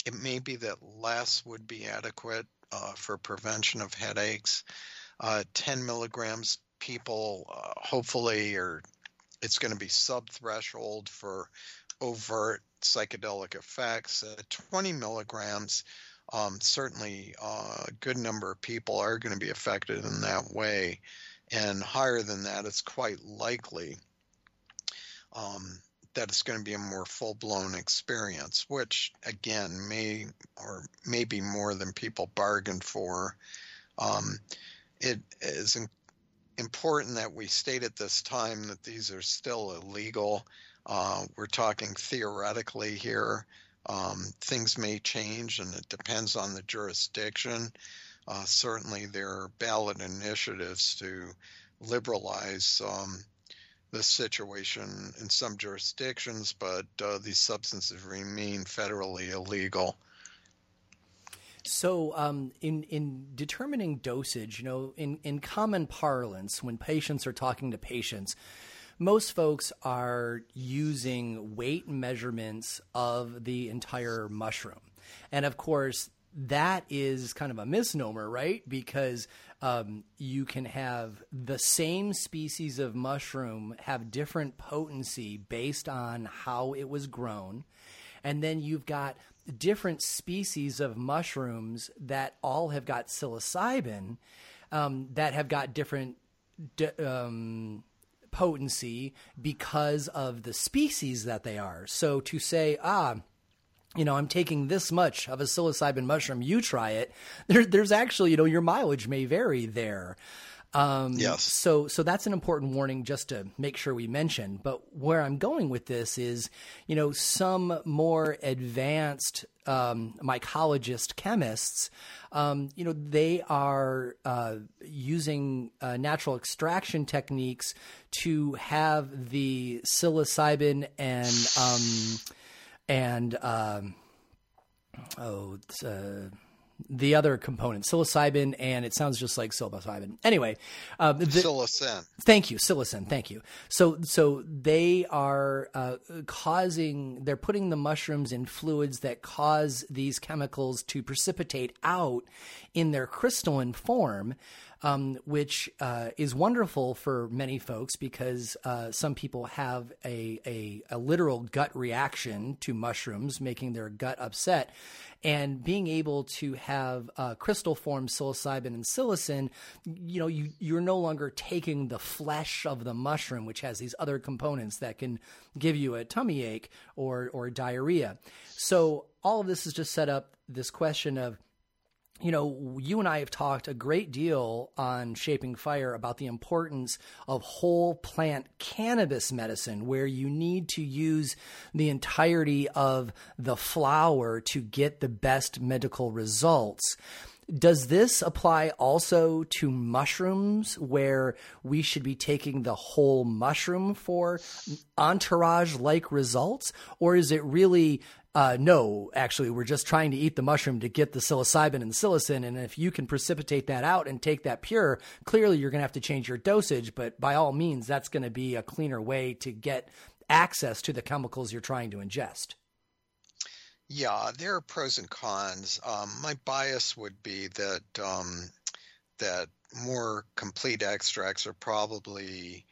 It may be that less would be adequate for prevention of headaches. 10 milligrams people hopefully it's going to be sub-threshold for overt psychedelic effects. 20 milligrams, certainly a good number of people are going to be affected in that way. And higher than that, it's quite likely that it's going to be a more full-blown experience, which, again, may be more than people bargained for. It is important that we state at this time that these are still illegal. We're talking theoretically here. Things may change, and it depends on the jurisdiction. Certainly, there are ballot initiatives to liberalize the situation in some jurisdictions, but these substances remain federally illegal. So in determining dosage, you know, in common parlance, when patients are talking to patients, most folks are using weight measurements of the entire mushroom. And of course, that is kind of a misnomer, right? Because you can have the same species of mushroom have different potency based on how it was grown. And then you've got different species of mushrooms that all have got psilocybin, that have got different potency because of the species that they are. So to say, you know, I'm taking this much of a psilocybin mushroom, you try it, there's actually, you know, your mileage may vary there. Yes. So that's an important warning just to make sure we mention. But where I'm going with this is, you know, some more advanced mycologist chemists, you know, they are using natural extraction techniques to have the psilocybin and the other component, psilocybin, and it sounds just like psilocybin. Anyway, psilocin. Thank you, psilocin. Thank you. So they are they're putting the mushrooms in fluids that cause these chemicals to precipitate out in their crystalline form, which is wonderful for many folks because some people have a literal gut reaction to mushrooms, making their gut upset. And being able to have crystal form psilocybin and psilocin, you know, you're no longer taking the flesh of the mushroom, which has these other components that can give you a tummy ache or diarrhea. So all of this is just set up this question of, you know, you and I have talked a great deal on Shaping Fire about the importance of whole plant cannabis medicine, where you need to use the entirety of the flower to get the best medical results. Does this apply also to mushrooms, where we should be taking the whole mushroom for entourage-like results? Or is it really... no, actually, we're just trying to eat the mushroom to get the psilocybin and the psilocin. And if you can precipitate that out and take that pure, clearly you're going to have to change your dosage. But by all means, that's going to be a cleaner way to get access to the chemicals you're trying to ingest. Yeah, there are pros and cons. My bias would be that that more complete extracts are probably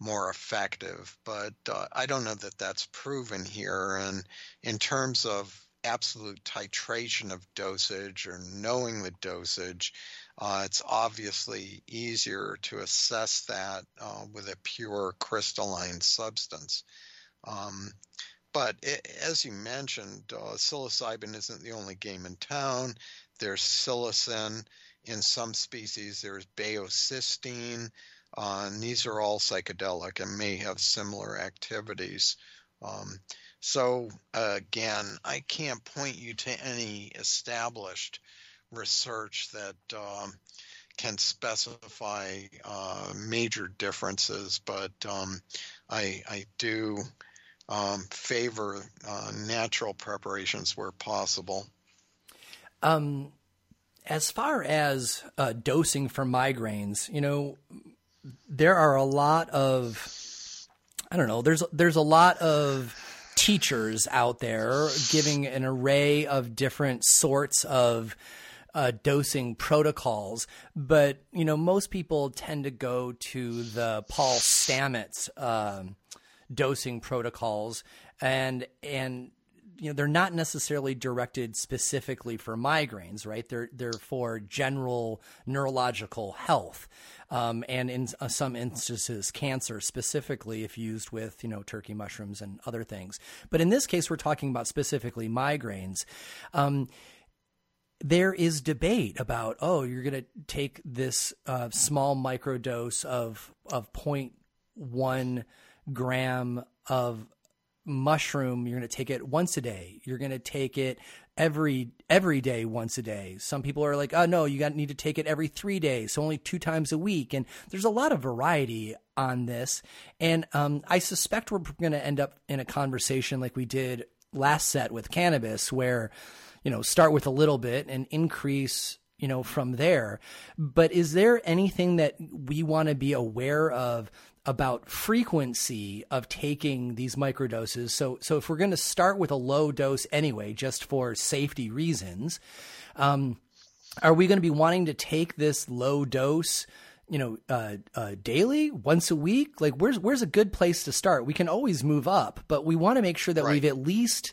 more effective, but I don't know that that's proven here. And in terms of absolute titration of dosage or knowing the dosage, it's obviously easier to assess that with a pure crystalline substance. But as you mentioned, psilocybin isn't the only game in town. There's psilocin. In some species, there's baocysteine. And these are all psychedelic and may have similar activities. So again, I can't point you to any established research that can specify major differences, but I do favor natural preparations where possible. As far as dosing for migraines, you know, there are a lot of, I don't know, there's a lot of teachers out there giving an array of different sorts of dosing protocols. But, you know, most people tend to go to the Paul Stamets dosing protocols and you know, they're not necessarily directed specifically for migraines, right? They're for general neurological health, and in some instances, cancer specifically, if used with, you know, turkey mushrooms and other things. But in this case, we're talking about specifically migraines. there is debate about, oh, you're going to take this small microdose of 0.1 gram of mushroom. You're going to take it once a day. You're going to take it every day, once a day. Some people are like, oh, no, you need to take it every 3 days, so only 2 times a week. And there's a lot of variety on this. And I suspect we're going to end up in a conversation like we did last set with cannabis, where, you know, start with a little bit and increase, you know, from there. But is there anything that we want to be aware of about frequency of taking these microdoses? So if we're going to start with a low dose anyway, just for safety reasons, are we going to be wanting to take this low dose, you know, daily, once a week? Like, where's a good place to start? We can always move up, but we want to make sure that Right. We've at least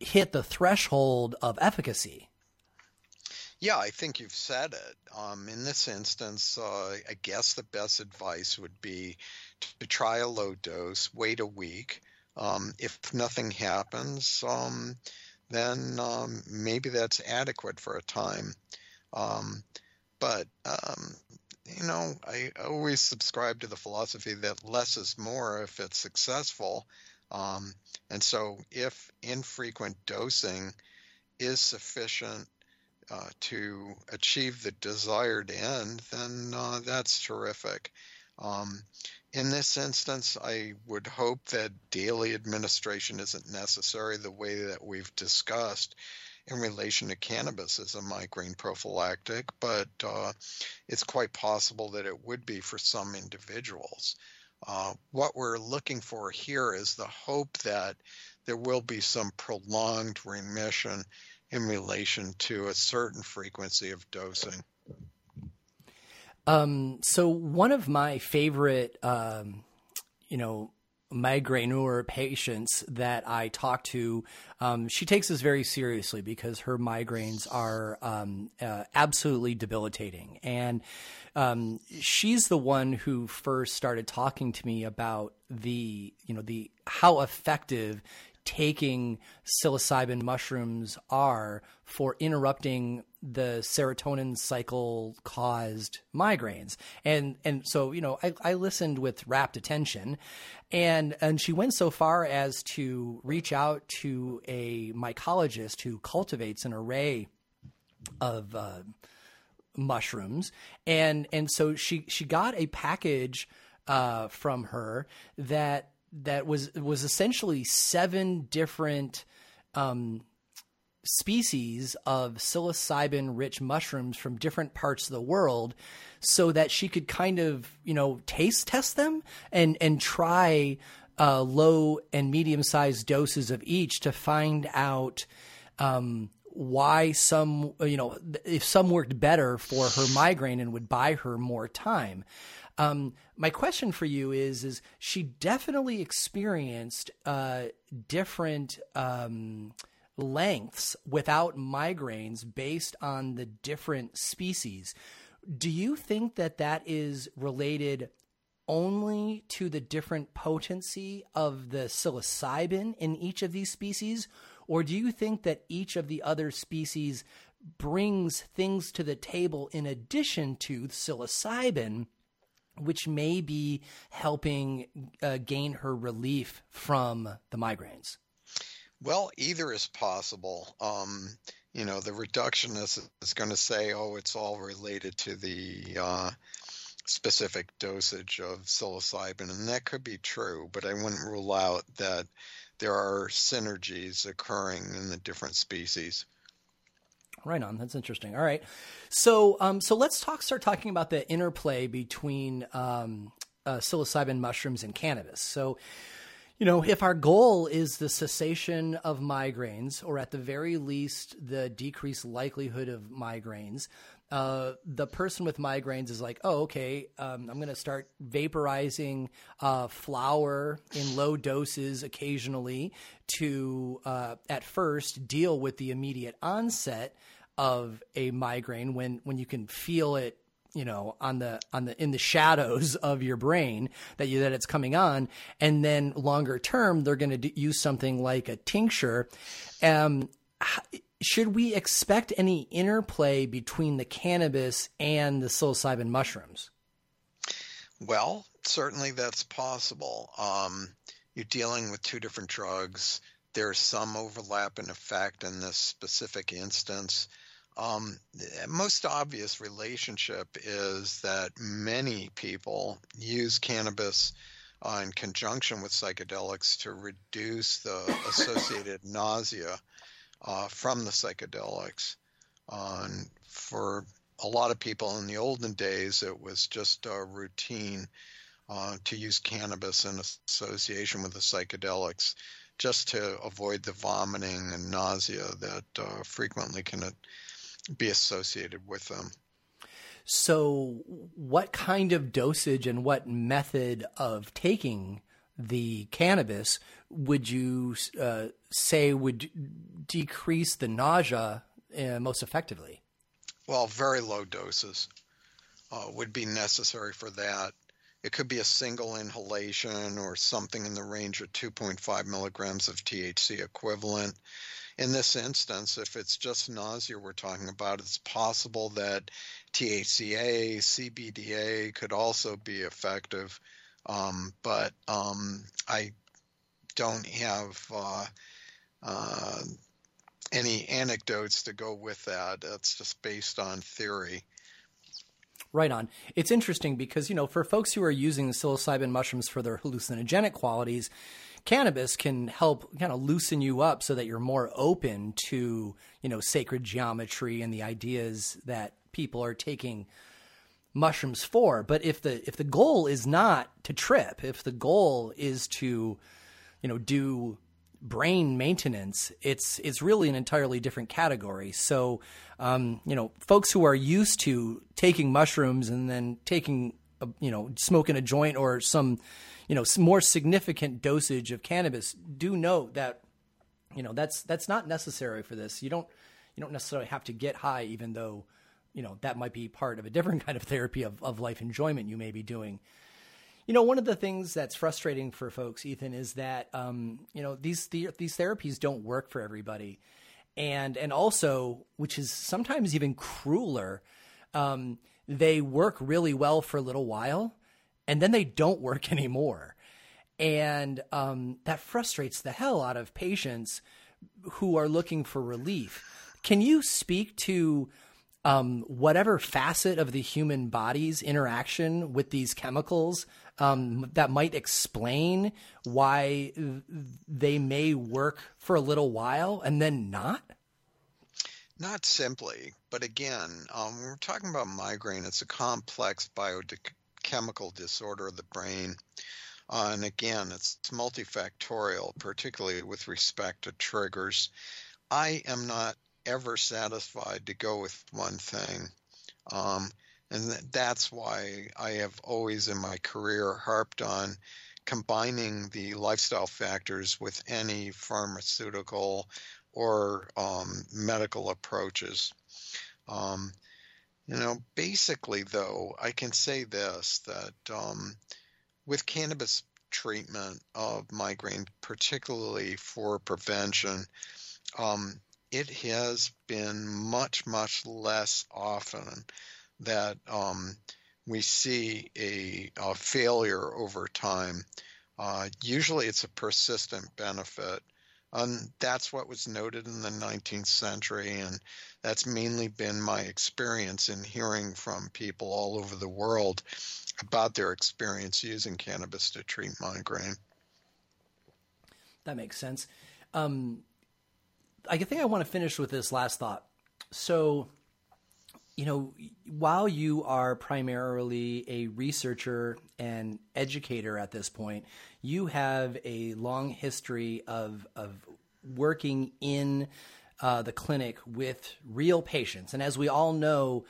hit the threshold of efficacy. Yeah, I think you've said it. In this instance, I guess the best advice would be to try a low dose, wait a week. If nothing happens, then maybe that's adequate for a time. But you know, I always subscribe to the philosophy that less is more if it's successful. And so if infrequent dosing is sufficient to achieve the desired end, then that's terrific. In this instance, I would hope that daily administration isn't necessary the way that we've discussed in relation to cannabis as a migraine prophylactic, but it's quite possible that it would be for some individuals. What we're looking for here is the hope that there will be some prolonged remission in relation to a certain frequency of dosing. So one of my favorite, migraineur patients that I talk to, she takes this very seriously because her migraines are absolutely debilitating. And she's the one who first started talking to me about the how effective taking psilocybin mushrooms are for interrupting the serotonin cycle caused migraines. And so, you know, I listened with rapt attention, and she went so far as to reach out to a mycologist who cultivates an array of mushrooms. And so she got a package from her that was essentially 7 different species of psilocybin-rich mushrooms from different parts of the world, so that she could kind of, taste test them and try low and medium-sized doses of each to find out why some, if some worked better for her migraine and would buy her more time. My question for you is she definitely experienced different lengths without migraines based on the different species. Do you think that is related only to the different potency of the psilocybin in each of these species, or do you think that each of the other species brings things to the table in addition to psilocybin, which may be helping gain her relief from the migraines? Well, either is possible. The reductionist is going to say, oh, it's all related to the specific dosage of psilocybin, and that could be true, but I wouldn't rule out that there are synergies occurring in the different species. Right on. That's interesting. All right. So let's start talking about the interplay between psilocybin mushrooms and cannabis. So, if our goal is the cessation of migraines, or at the very least, the decreased likelihood of migraines, the person with migraines is like, oh, okay, I'm going to start vaporizing flour in low doses occasionally to, at first, deal with the immediate onset of a migraine when you can feel it, in the shadows of your brain that it's coming on. And then longer term, they're going to use something like a tincture. should we expect any interplay between the cannabis and the psilocybin mushrooms? Well, certainly that's possible. You're dealing with two different drugs. There's some overlap in effect in this specific instance. The most obvious relationship is that many people use cannabis in conjunction with psychedelics to reduce the associated nausea from the psychedelics. For a lot of people in the olden days, it was just a routine to use cannabis in association with the psychedelics just to avoid the vomiting and nausea that frequently can be associated with them. So what kind of dosage and what method of taking the cannabis would you say would decrease the nausea most effectively? Well, very low doses would be necessary for that. It could be a single inhalation or something in the range of 2.5 milligrams of THC equivalent. In this instance, if it's just nausea we're talking about, it's possible that THCA, CBDA could also be effective, but I don't have any anecdotes to go with that. That's just based on theory. Right on. It's interesting because, you know, for folks who are using psilocybin mushrooms for their hallucinogenic qualities, cannabis can help kind of loosen you up so that you're more open to, you know, sacred geometry and the ideas that people are taking mushrooms for. But if the goal is not to trip, if the goal is to, you know, do brain maintenance, it's really an entirely different category. So, you know, folks who are used to taking mushrooms and then taking, you know, smoking a joint or some, you know, more significant dosage of cannabis, do know that, you know, that's not necessary for this. You don't necessarily have to get high, even though, you know, that might be part of a different kind of therapy of life enjoyment you may be doing. You know, one of the things that's frustrating for folks, Ethan, is that, you know, these therapies don't work for everybody. And also, which is sometimes even crueler, they work really well for a little while, and then they don't work anymore. And that frustrates the hell out of patients who are looking for relief. Can you speak to whatever facet of the human body's interaction with these chemicals that might explain why they may work for a little while and then not? Not simply, but again, when we're talking about migraine, it's a complex biochemical disorder of the brain. And again, it's multifactorial, particularly with respect to triggers. I am not ever satisfied to go with one thing. And that's why I have always in my career harped on combining the lifestyle factors with any pharmaceutical or medical approaches. You know, basically, though, I can say this, that with cannabis treatment of migraine, particularly for prevention, it has been much, much less often that we see a failure over time. Usually it's a persistent benefit. And that's what was noted in the 19th century, and that's mainly been my experience in hearing from people all over the world about their experience using cannabis to treat migraine. That makes sense. I think I want to finish with this last thought. So, you know, while you are primarily a researcher and educator at this point, you have a long history of working in the clinic with real patients. And as we all know,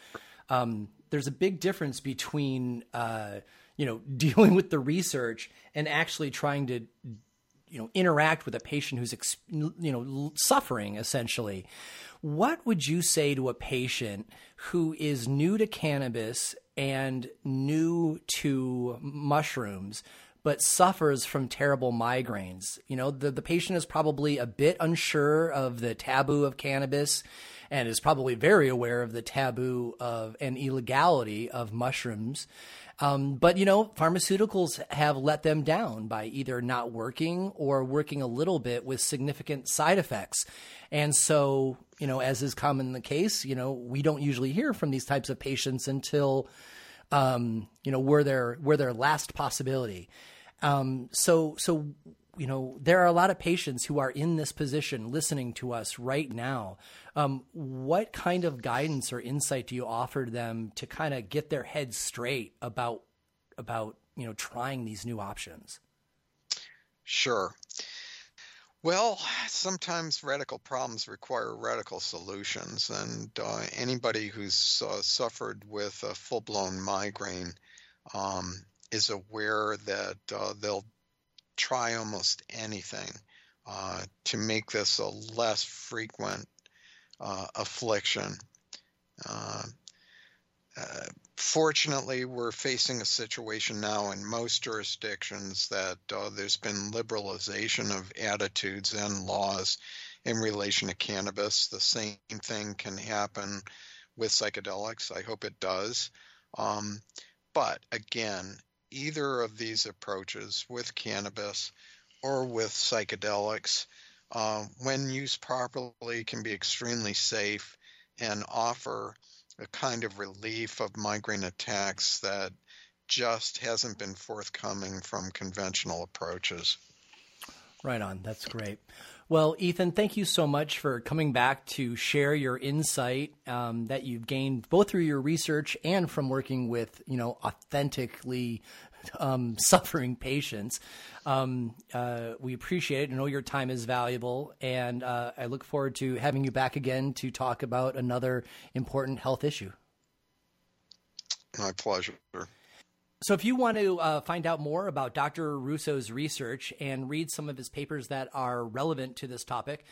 there's a big difference between, you know, dealing with the research and actually trying to, you know, interact with a patient who's, you know, suffering essentially. What would you say to a patient who is new to cannabis and new to mushrooms, but suffers from terrible migraines. You know, the patient is probably a bit unsure of the taboo of cannabis and is probably very aware of the taboo of and illegality of mushrooms. But, you know, pharmaceuticals have let them down by either not working or working a little bit with significant side effects. And so, you know, as is common the case, you know, we don't usually hear from these types of patients until, you know, we're their last possibility. So, you know, there are a lot of patients who are in this position listening to us right now. What kind of guidance or insight do you offer them to kind of get their heads straight about, you know, trying these new options? Sure. Well, sometimes radical problems require radical solutions. And anybody who's suffered with a full-blown migraine is aware that they'll try almost anything to make this a less frequent affliction. Fortunately, we're facing a situation now in most jurisdictions that there's been liberalization of attitudes and laws in relation to cannabis. The same thing can happen with psychedelics. I hope it does. But again, either of these approaches with cannabis or with psychedelics, when used properly, can be extremely safe and offer a kind of relief of migraine attacks that just hasn't been forthcoming from conventional approaches. Right on. That's great. Well, Ethan, thank you so much for coming back to share your insight that you've gained both through your research and from working with, you know, authentically suffering patients. We appreciate it. I know your time is valuable, and I look forward to having you back again to talk about another important health issue. My pleasure. So if you want to find out more about Dr. Russo's research and read some of his papers that are relevant to this topic,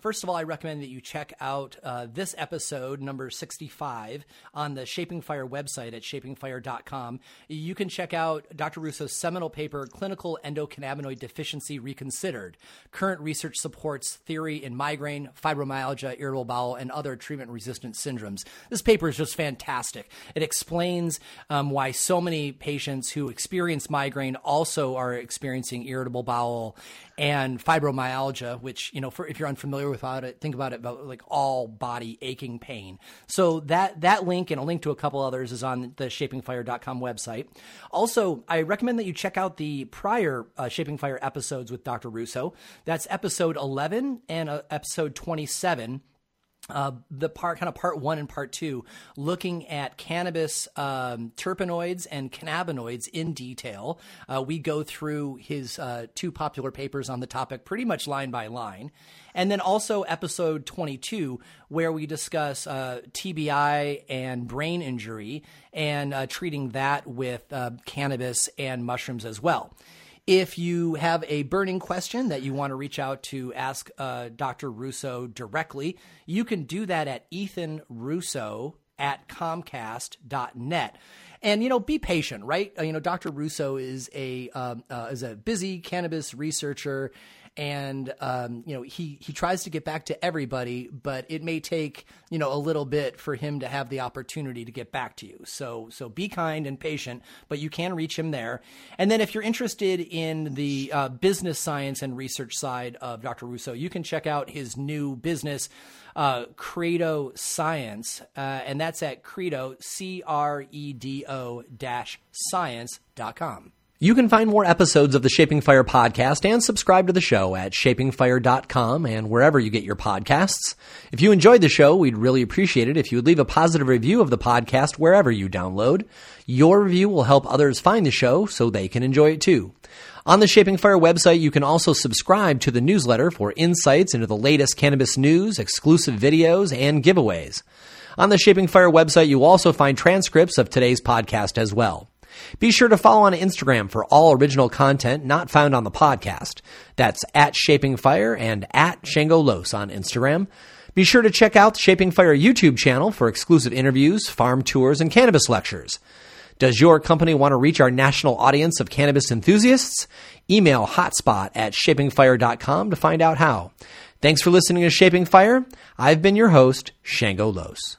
first of all, I recommend that you check out this episode, number 65, on the Shaping Fire website at shapingfire.com. You can check out Dr. Russo's seminal paper, Clinical Endocannabinoid Deficiency Reconsidered. Current research supports theory in migraine, fibromyalgia, irritable bowel, and other treatment-resistant syndromes. This paper is just fantastic. It explains why so many patients who experience migraine also are experiencing irritable bowel and fibromyalgia, which, you know, if you're unfamiliar with it, think about it about like all body aching pain. So that link and a link to a couple others is on the shapingfire.com website. Also, I recommend that you check out the prior Shaping Fire episodes with Dr. Russo. That's episode 11 and episode 27. The part one and part two, looking at cannabis terpenoids and cannabinoids in detail. We go through his two popular papers on the topic pretty much line by line. And then also episode 22, where we discuss TBI and brain injury and treating that with cannabis and mushrooms as well. If you have a burning question that you want to reach out to ask Dr. Russo directly, you can do that at ethanrusso@comcast.net. And, you know, be patient, right? You know, Dr. Russo is a busy cannabis researcher, and, you know, he tries to get back to everybody, but it may take, you know, a little bit for him to have the opportunity to get back to you. So be kind and patient, but you can reach him there. And then if you're interested in the business science and research side of Dr. Russo, you can check out his new business, Credo Science, and that's at Credo, CREDO-science.com. You can find more episodes of the Shaping Fire podcast and subscribe to the show at shapingfire.com and wherever you get your podcasts. If you enjoyed the show, we'd really appreciate it if you would leave a positive review of the podcast wherever you download. Your review will help others find the show so they can enjoy it too. On the Shaping Fire website, you can also subscribe to the newsletter for insights into the latest cannabis news, exclusive videos, and giveaways. On the Shaping Fire website, you will also find transcripts of today's podcast as well. Be sure to follow on Instagram for all original content not found on the podcast. That's at Shaping Fire and at Shango Lose on Instagram. Be sure to check out the Shaping Fire YouTube channel for exclusive interviews, farm tours, and cannabis lectures. Does your company want to reach our national audience of cannabis enthusiasts? Email hotspot@shapingfire.com to find out how. Thanks for listening to Shaping Fire. I've been your host, Shango Lose.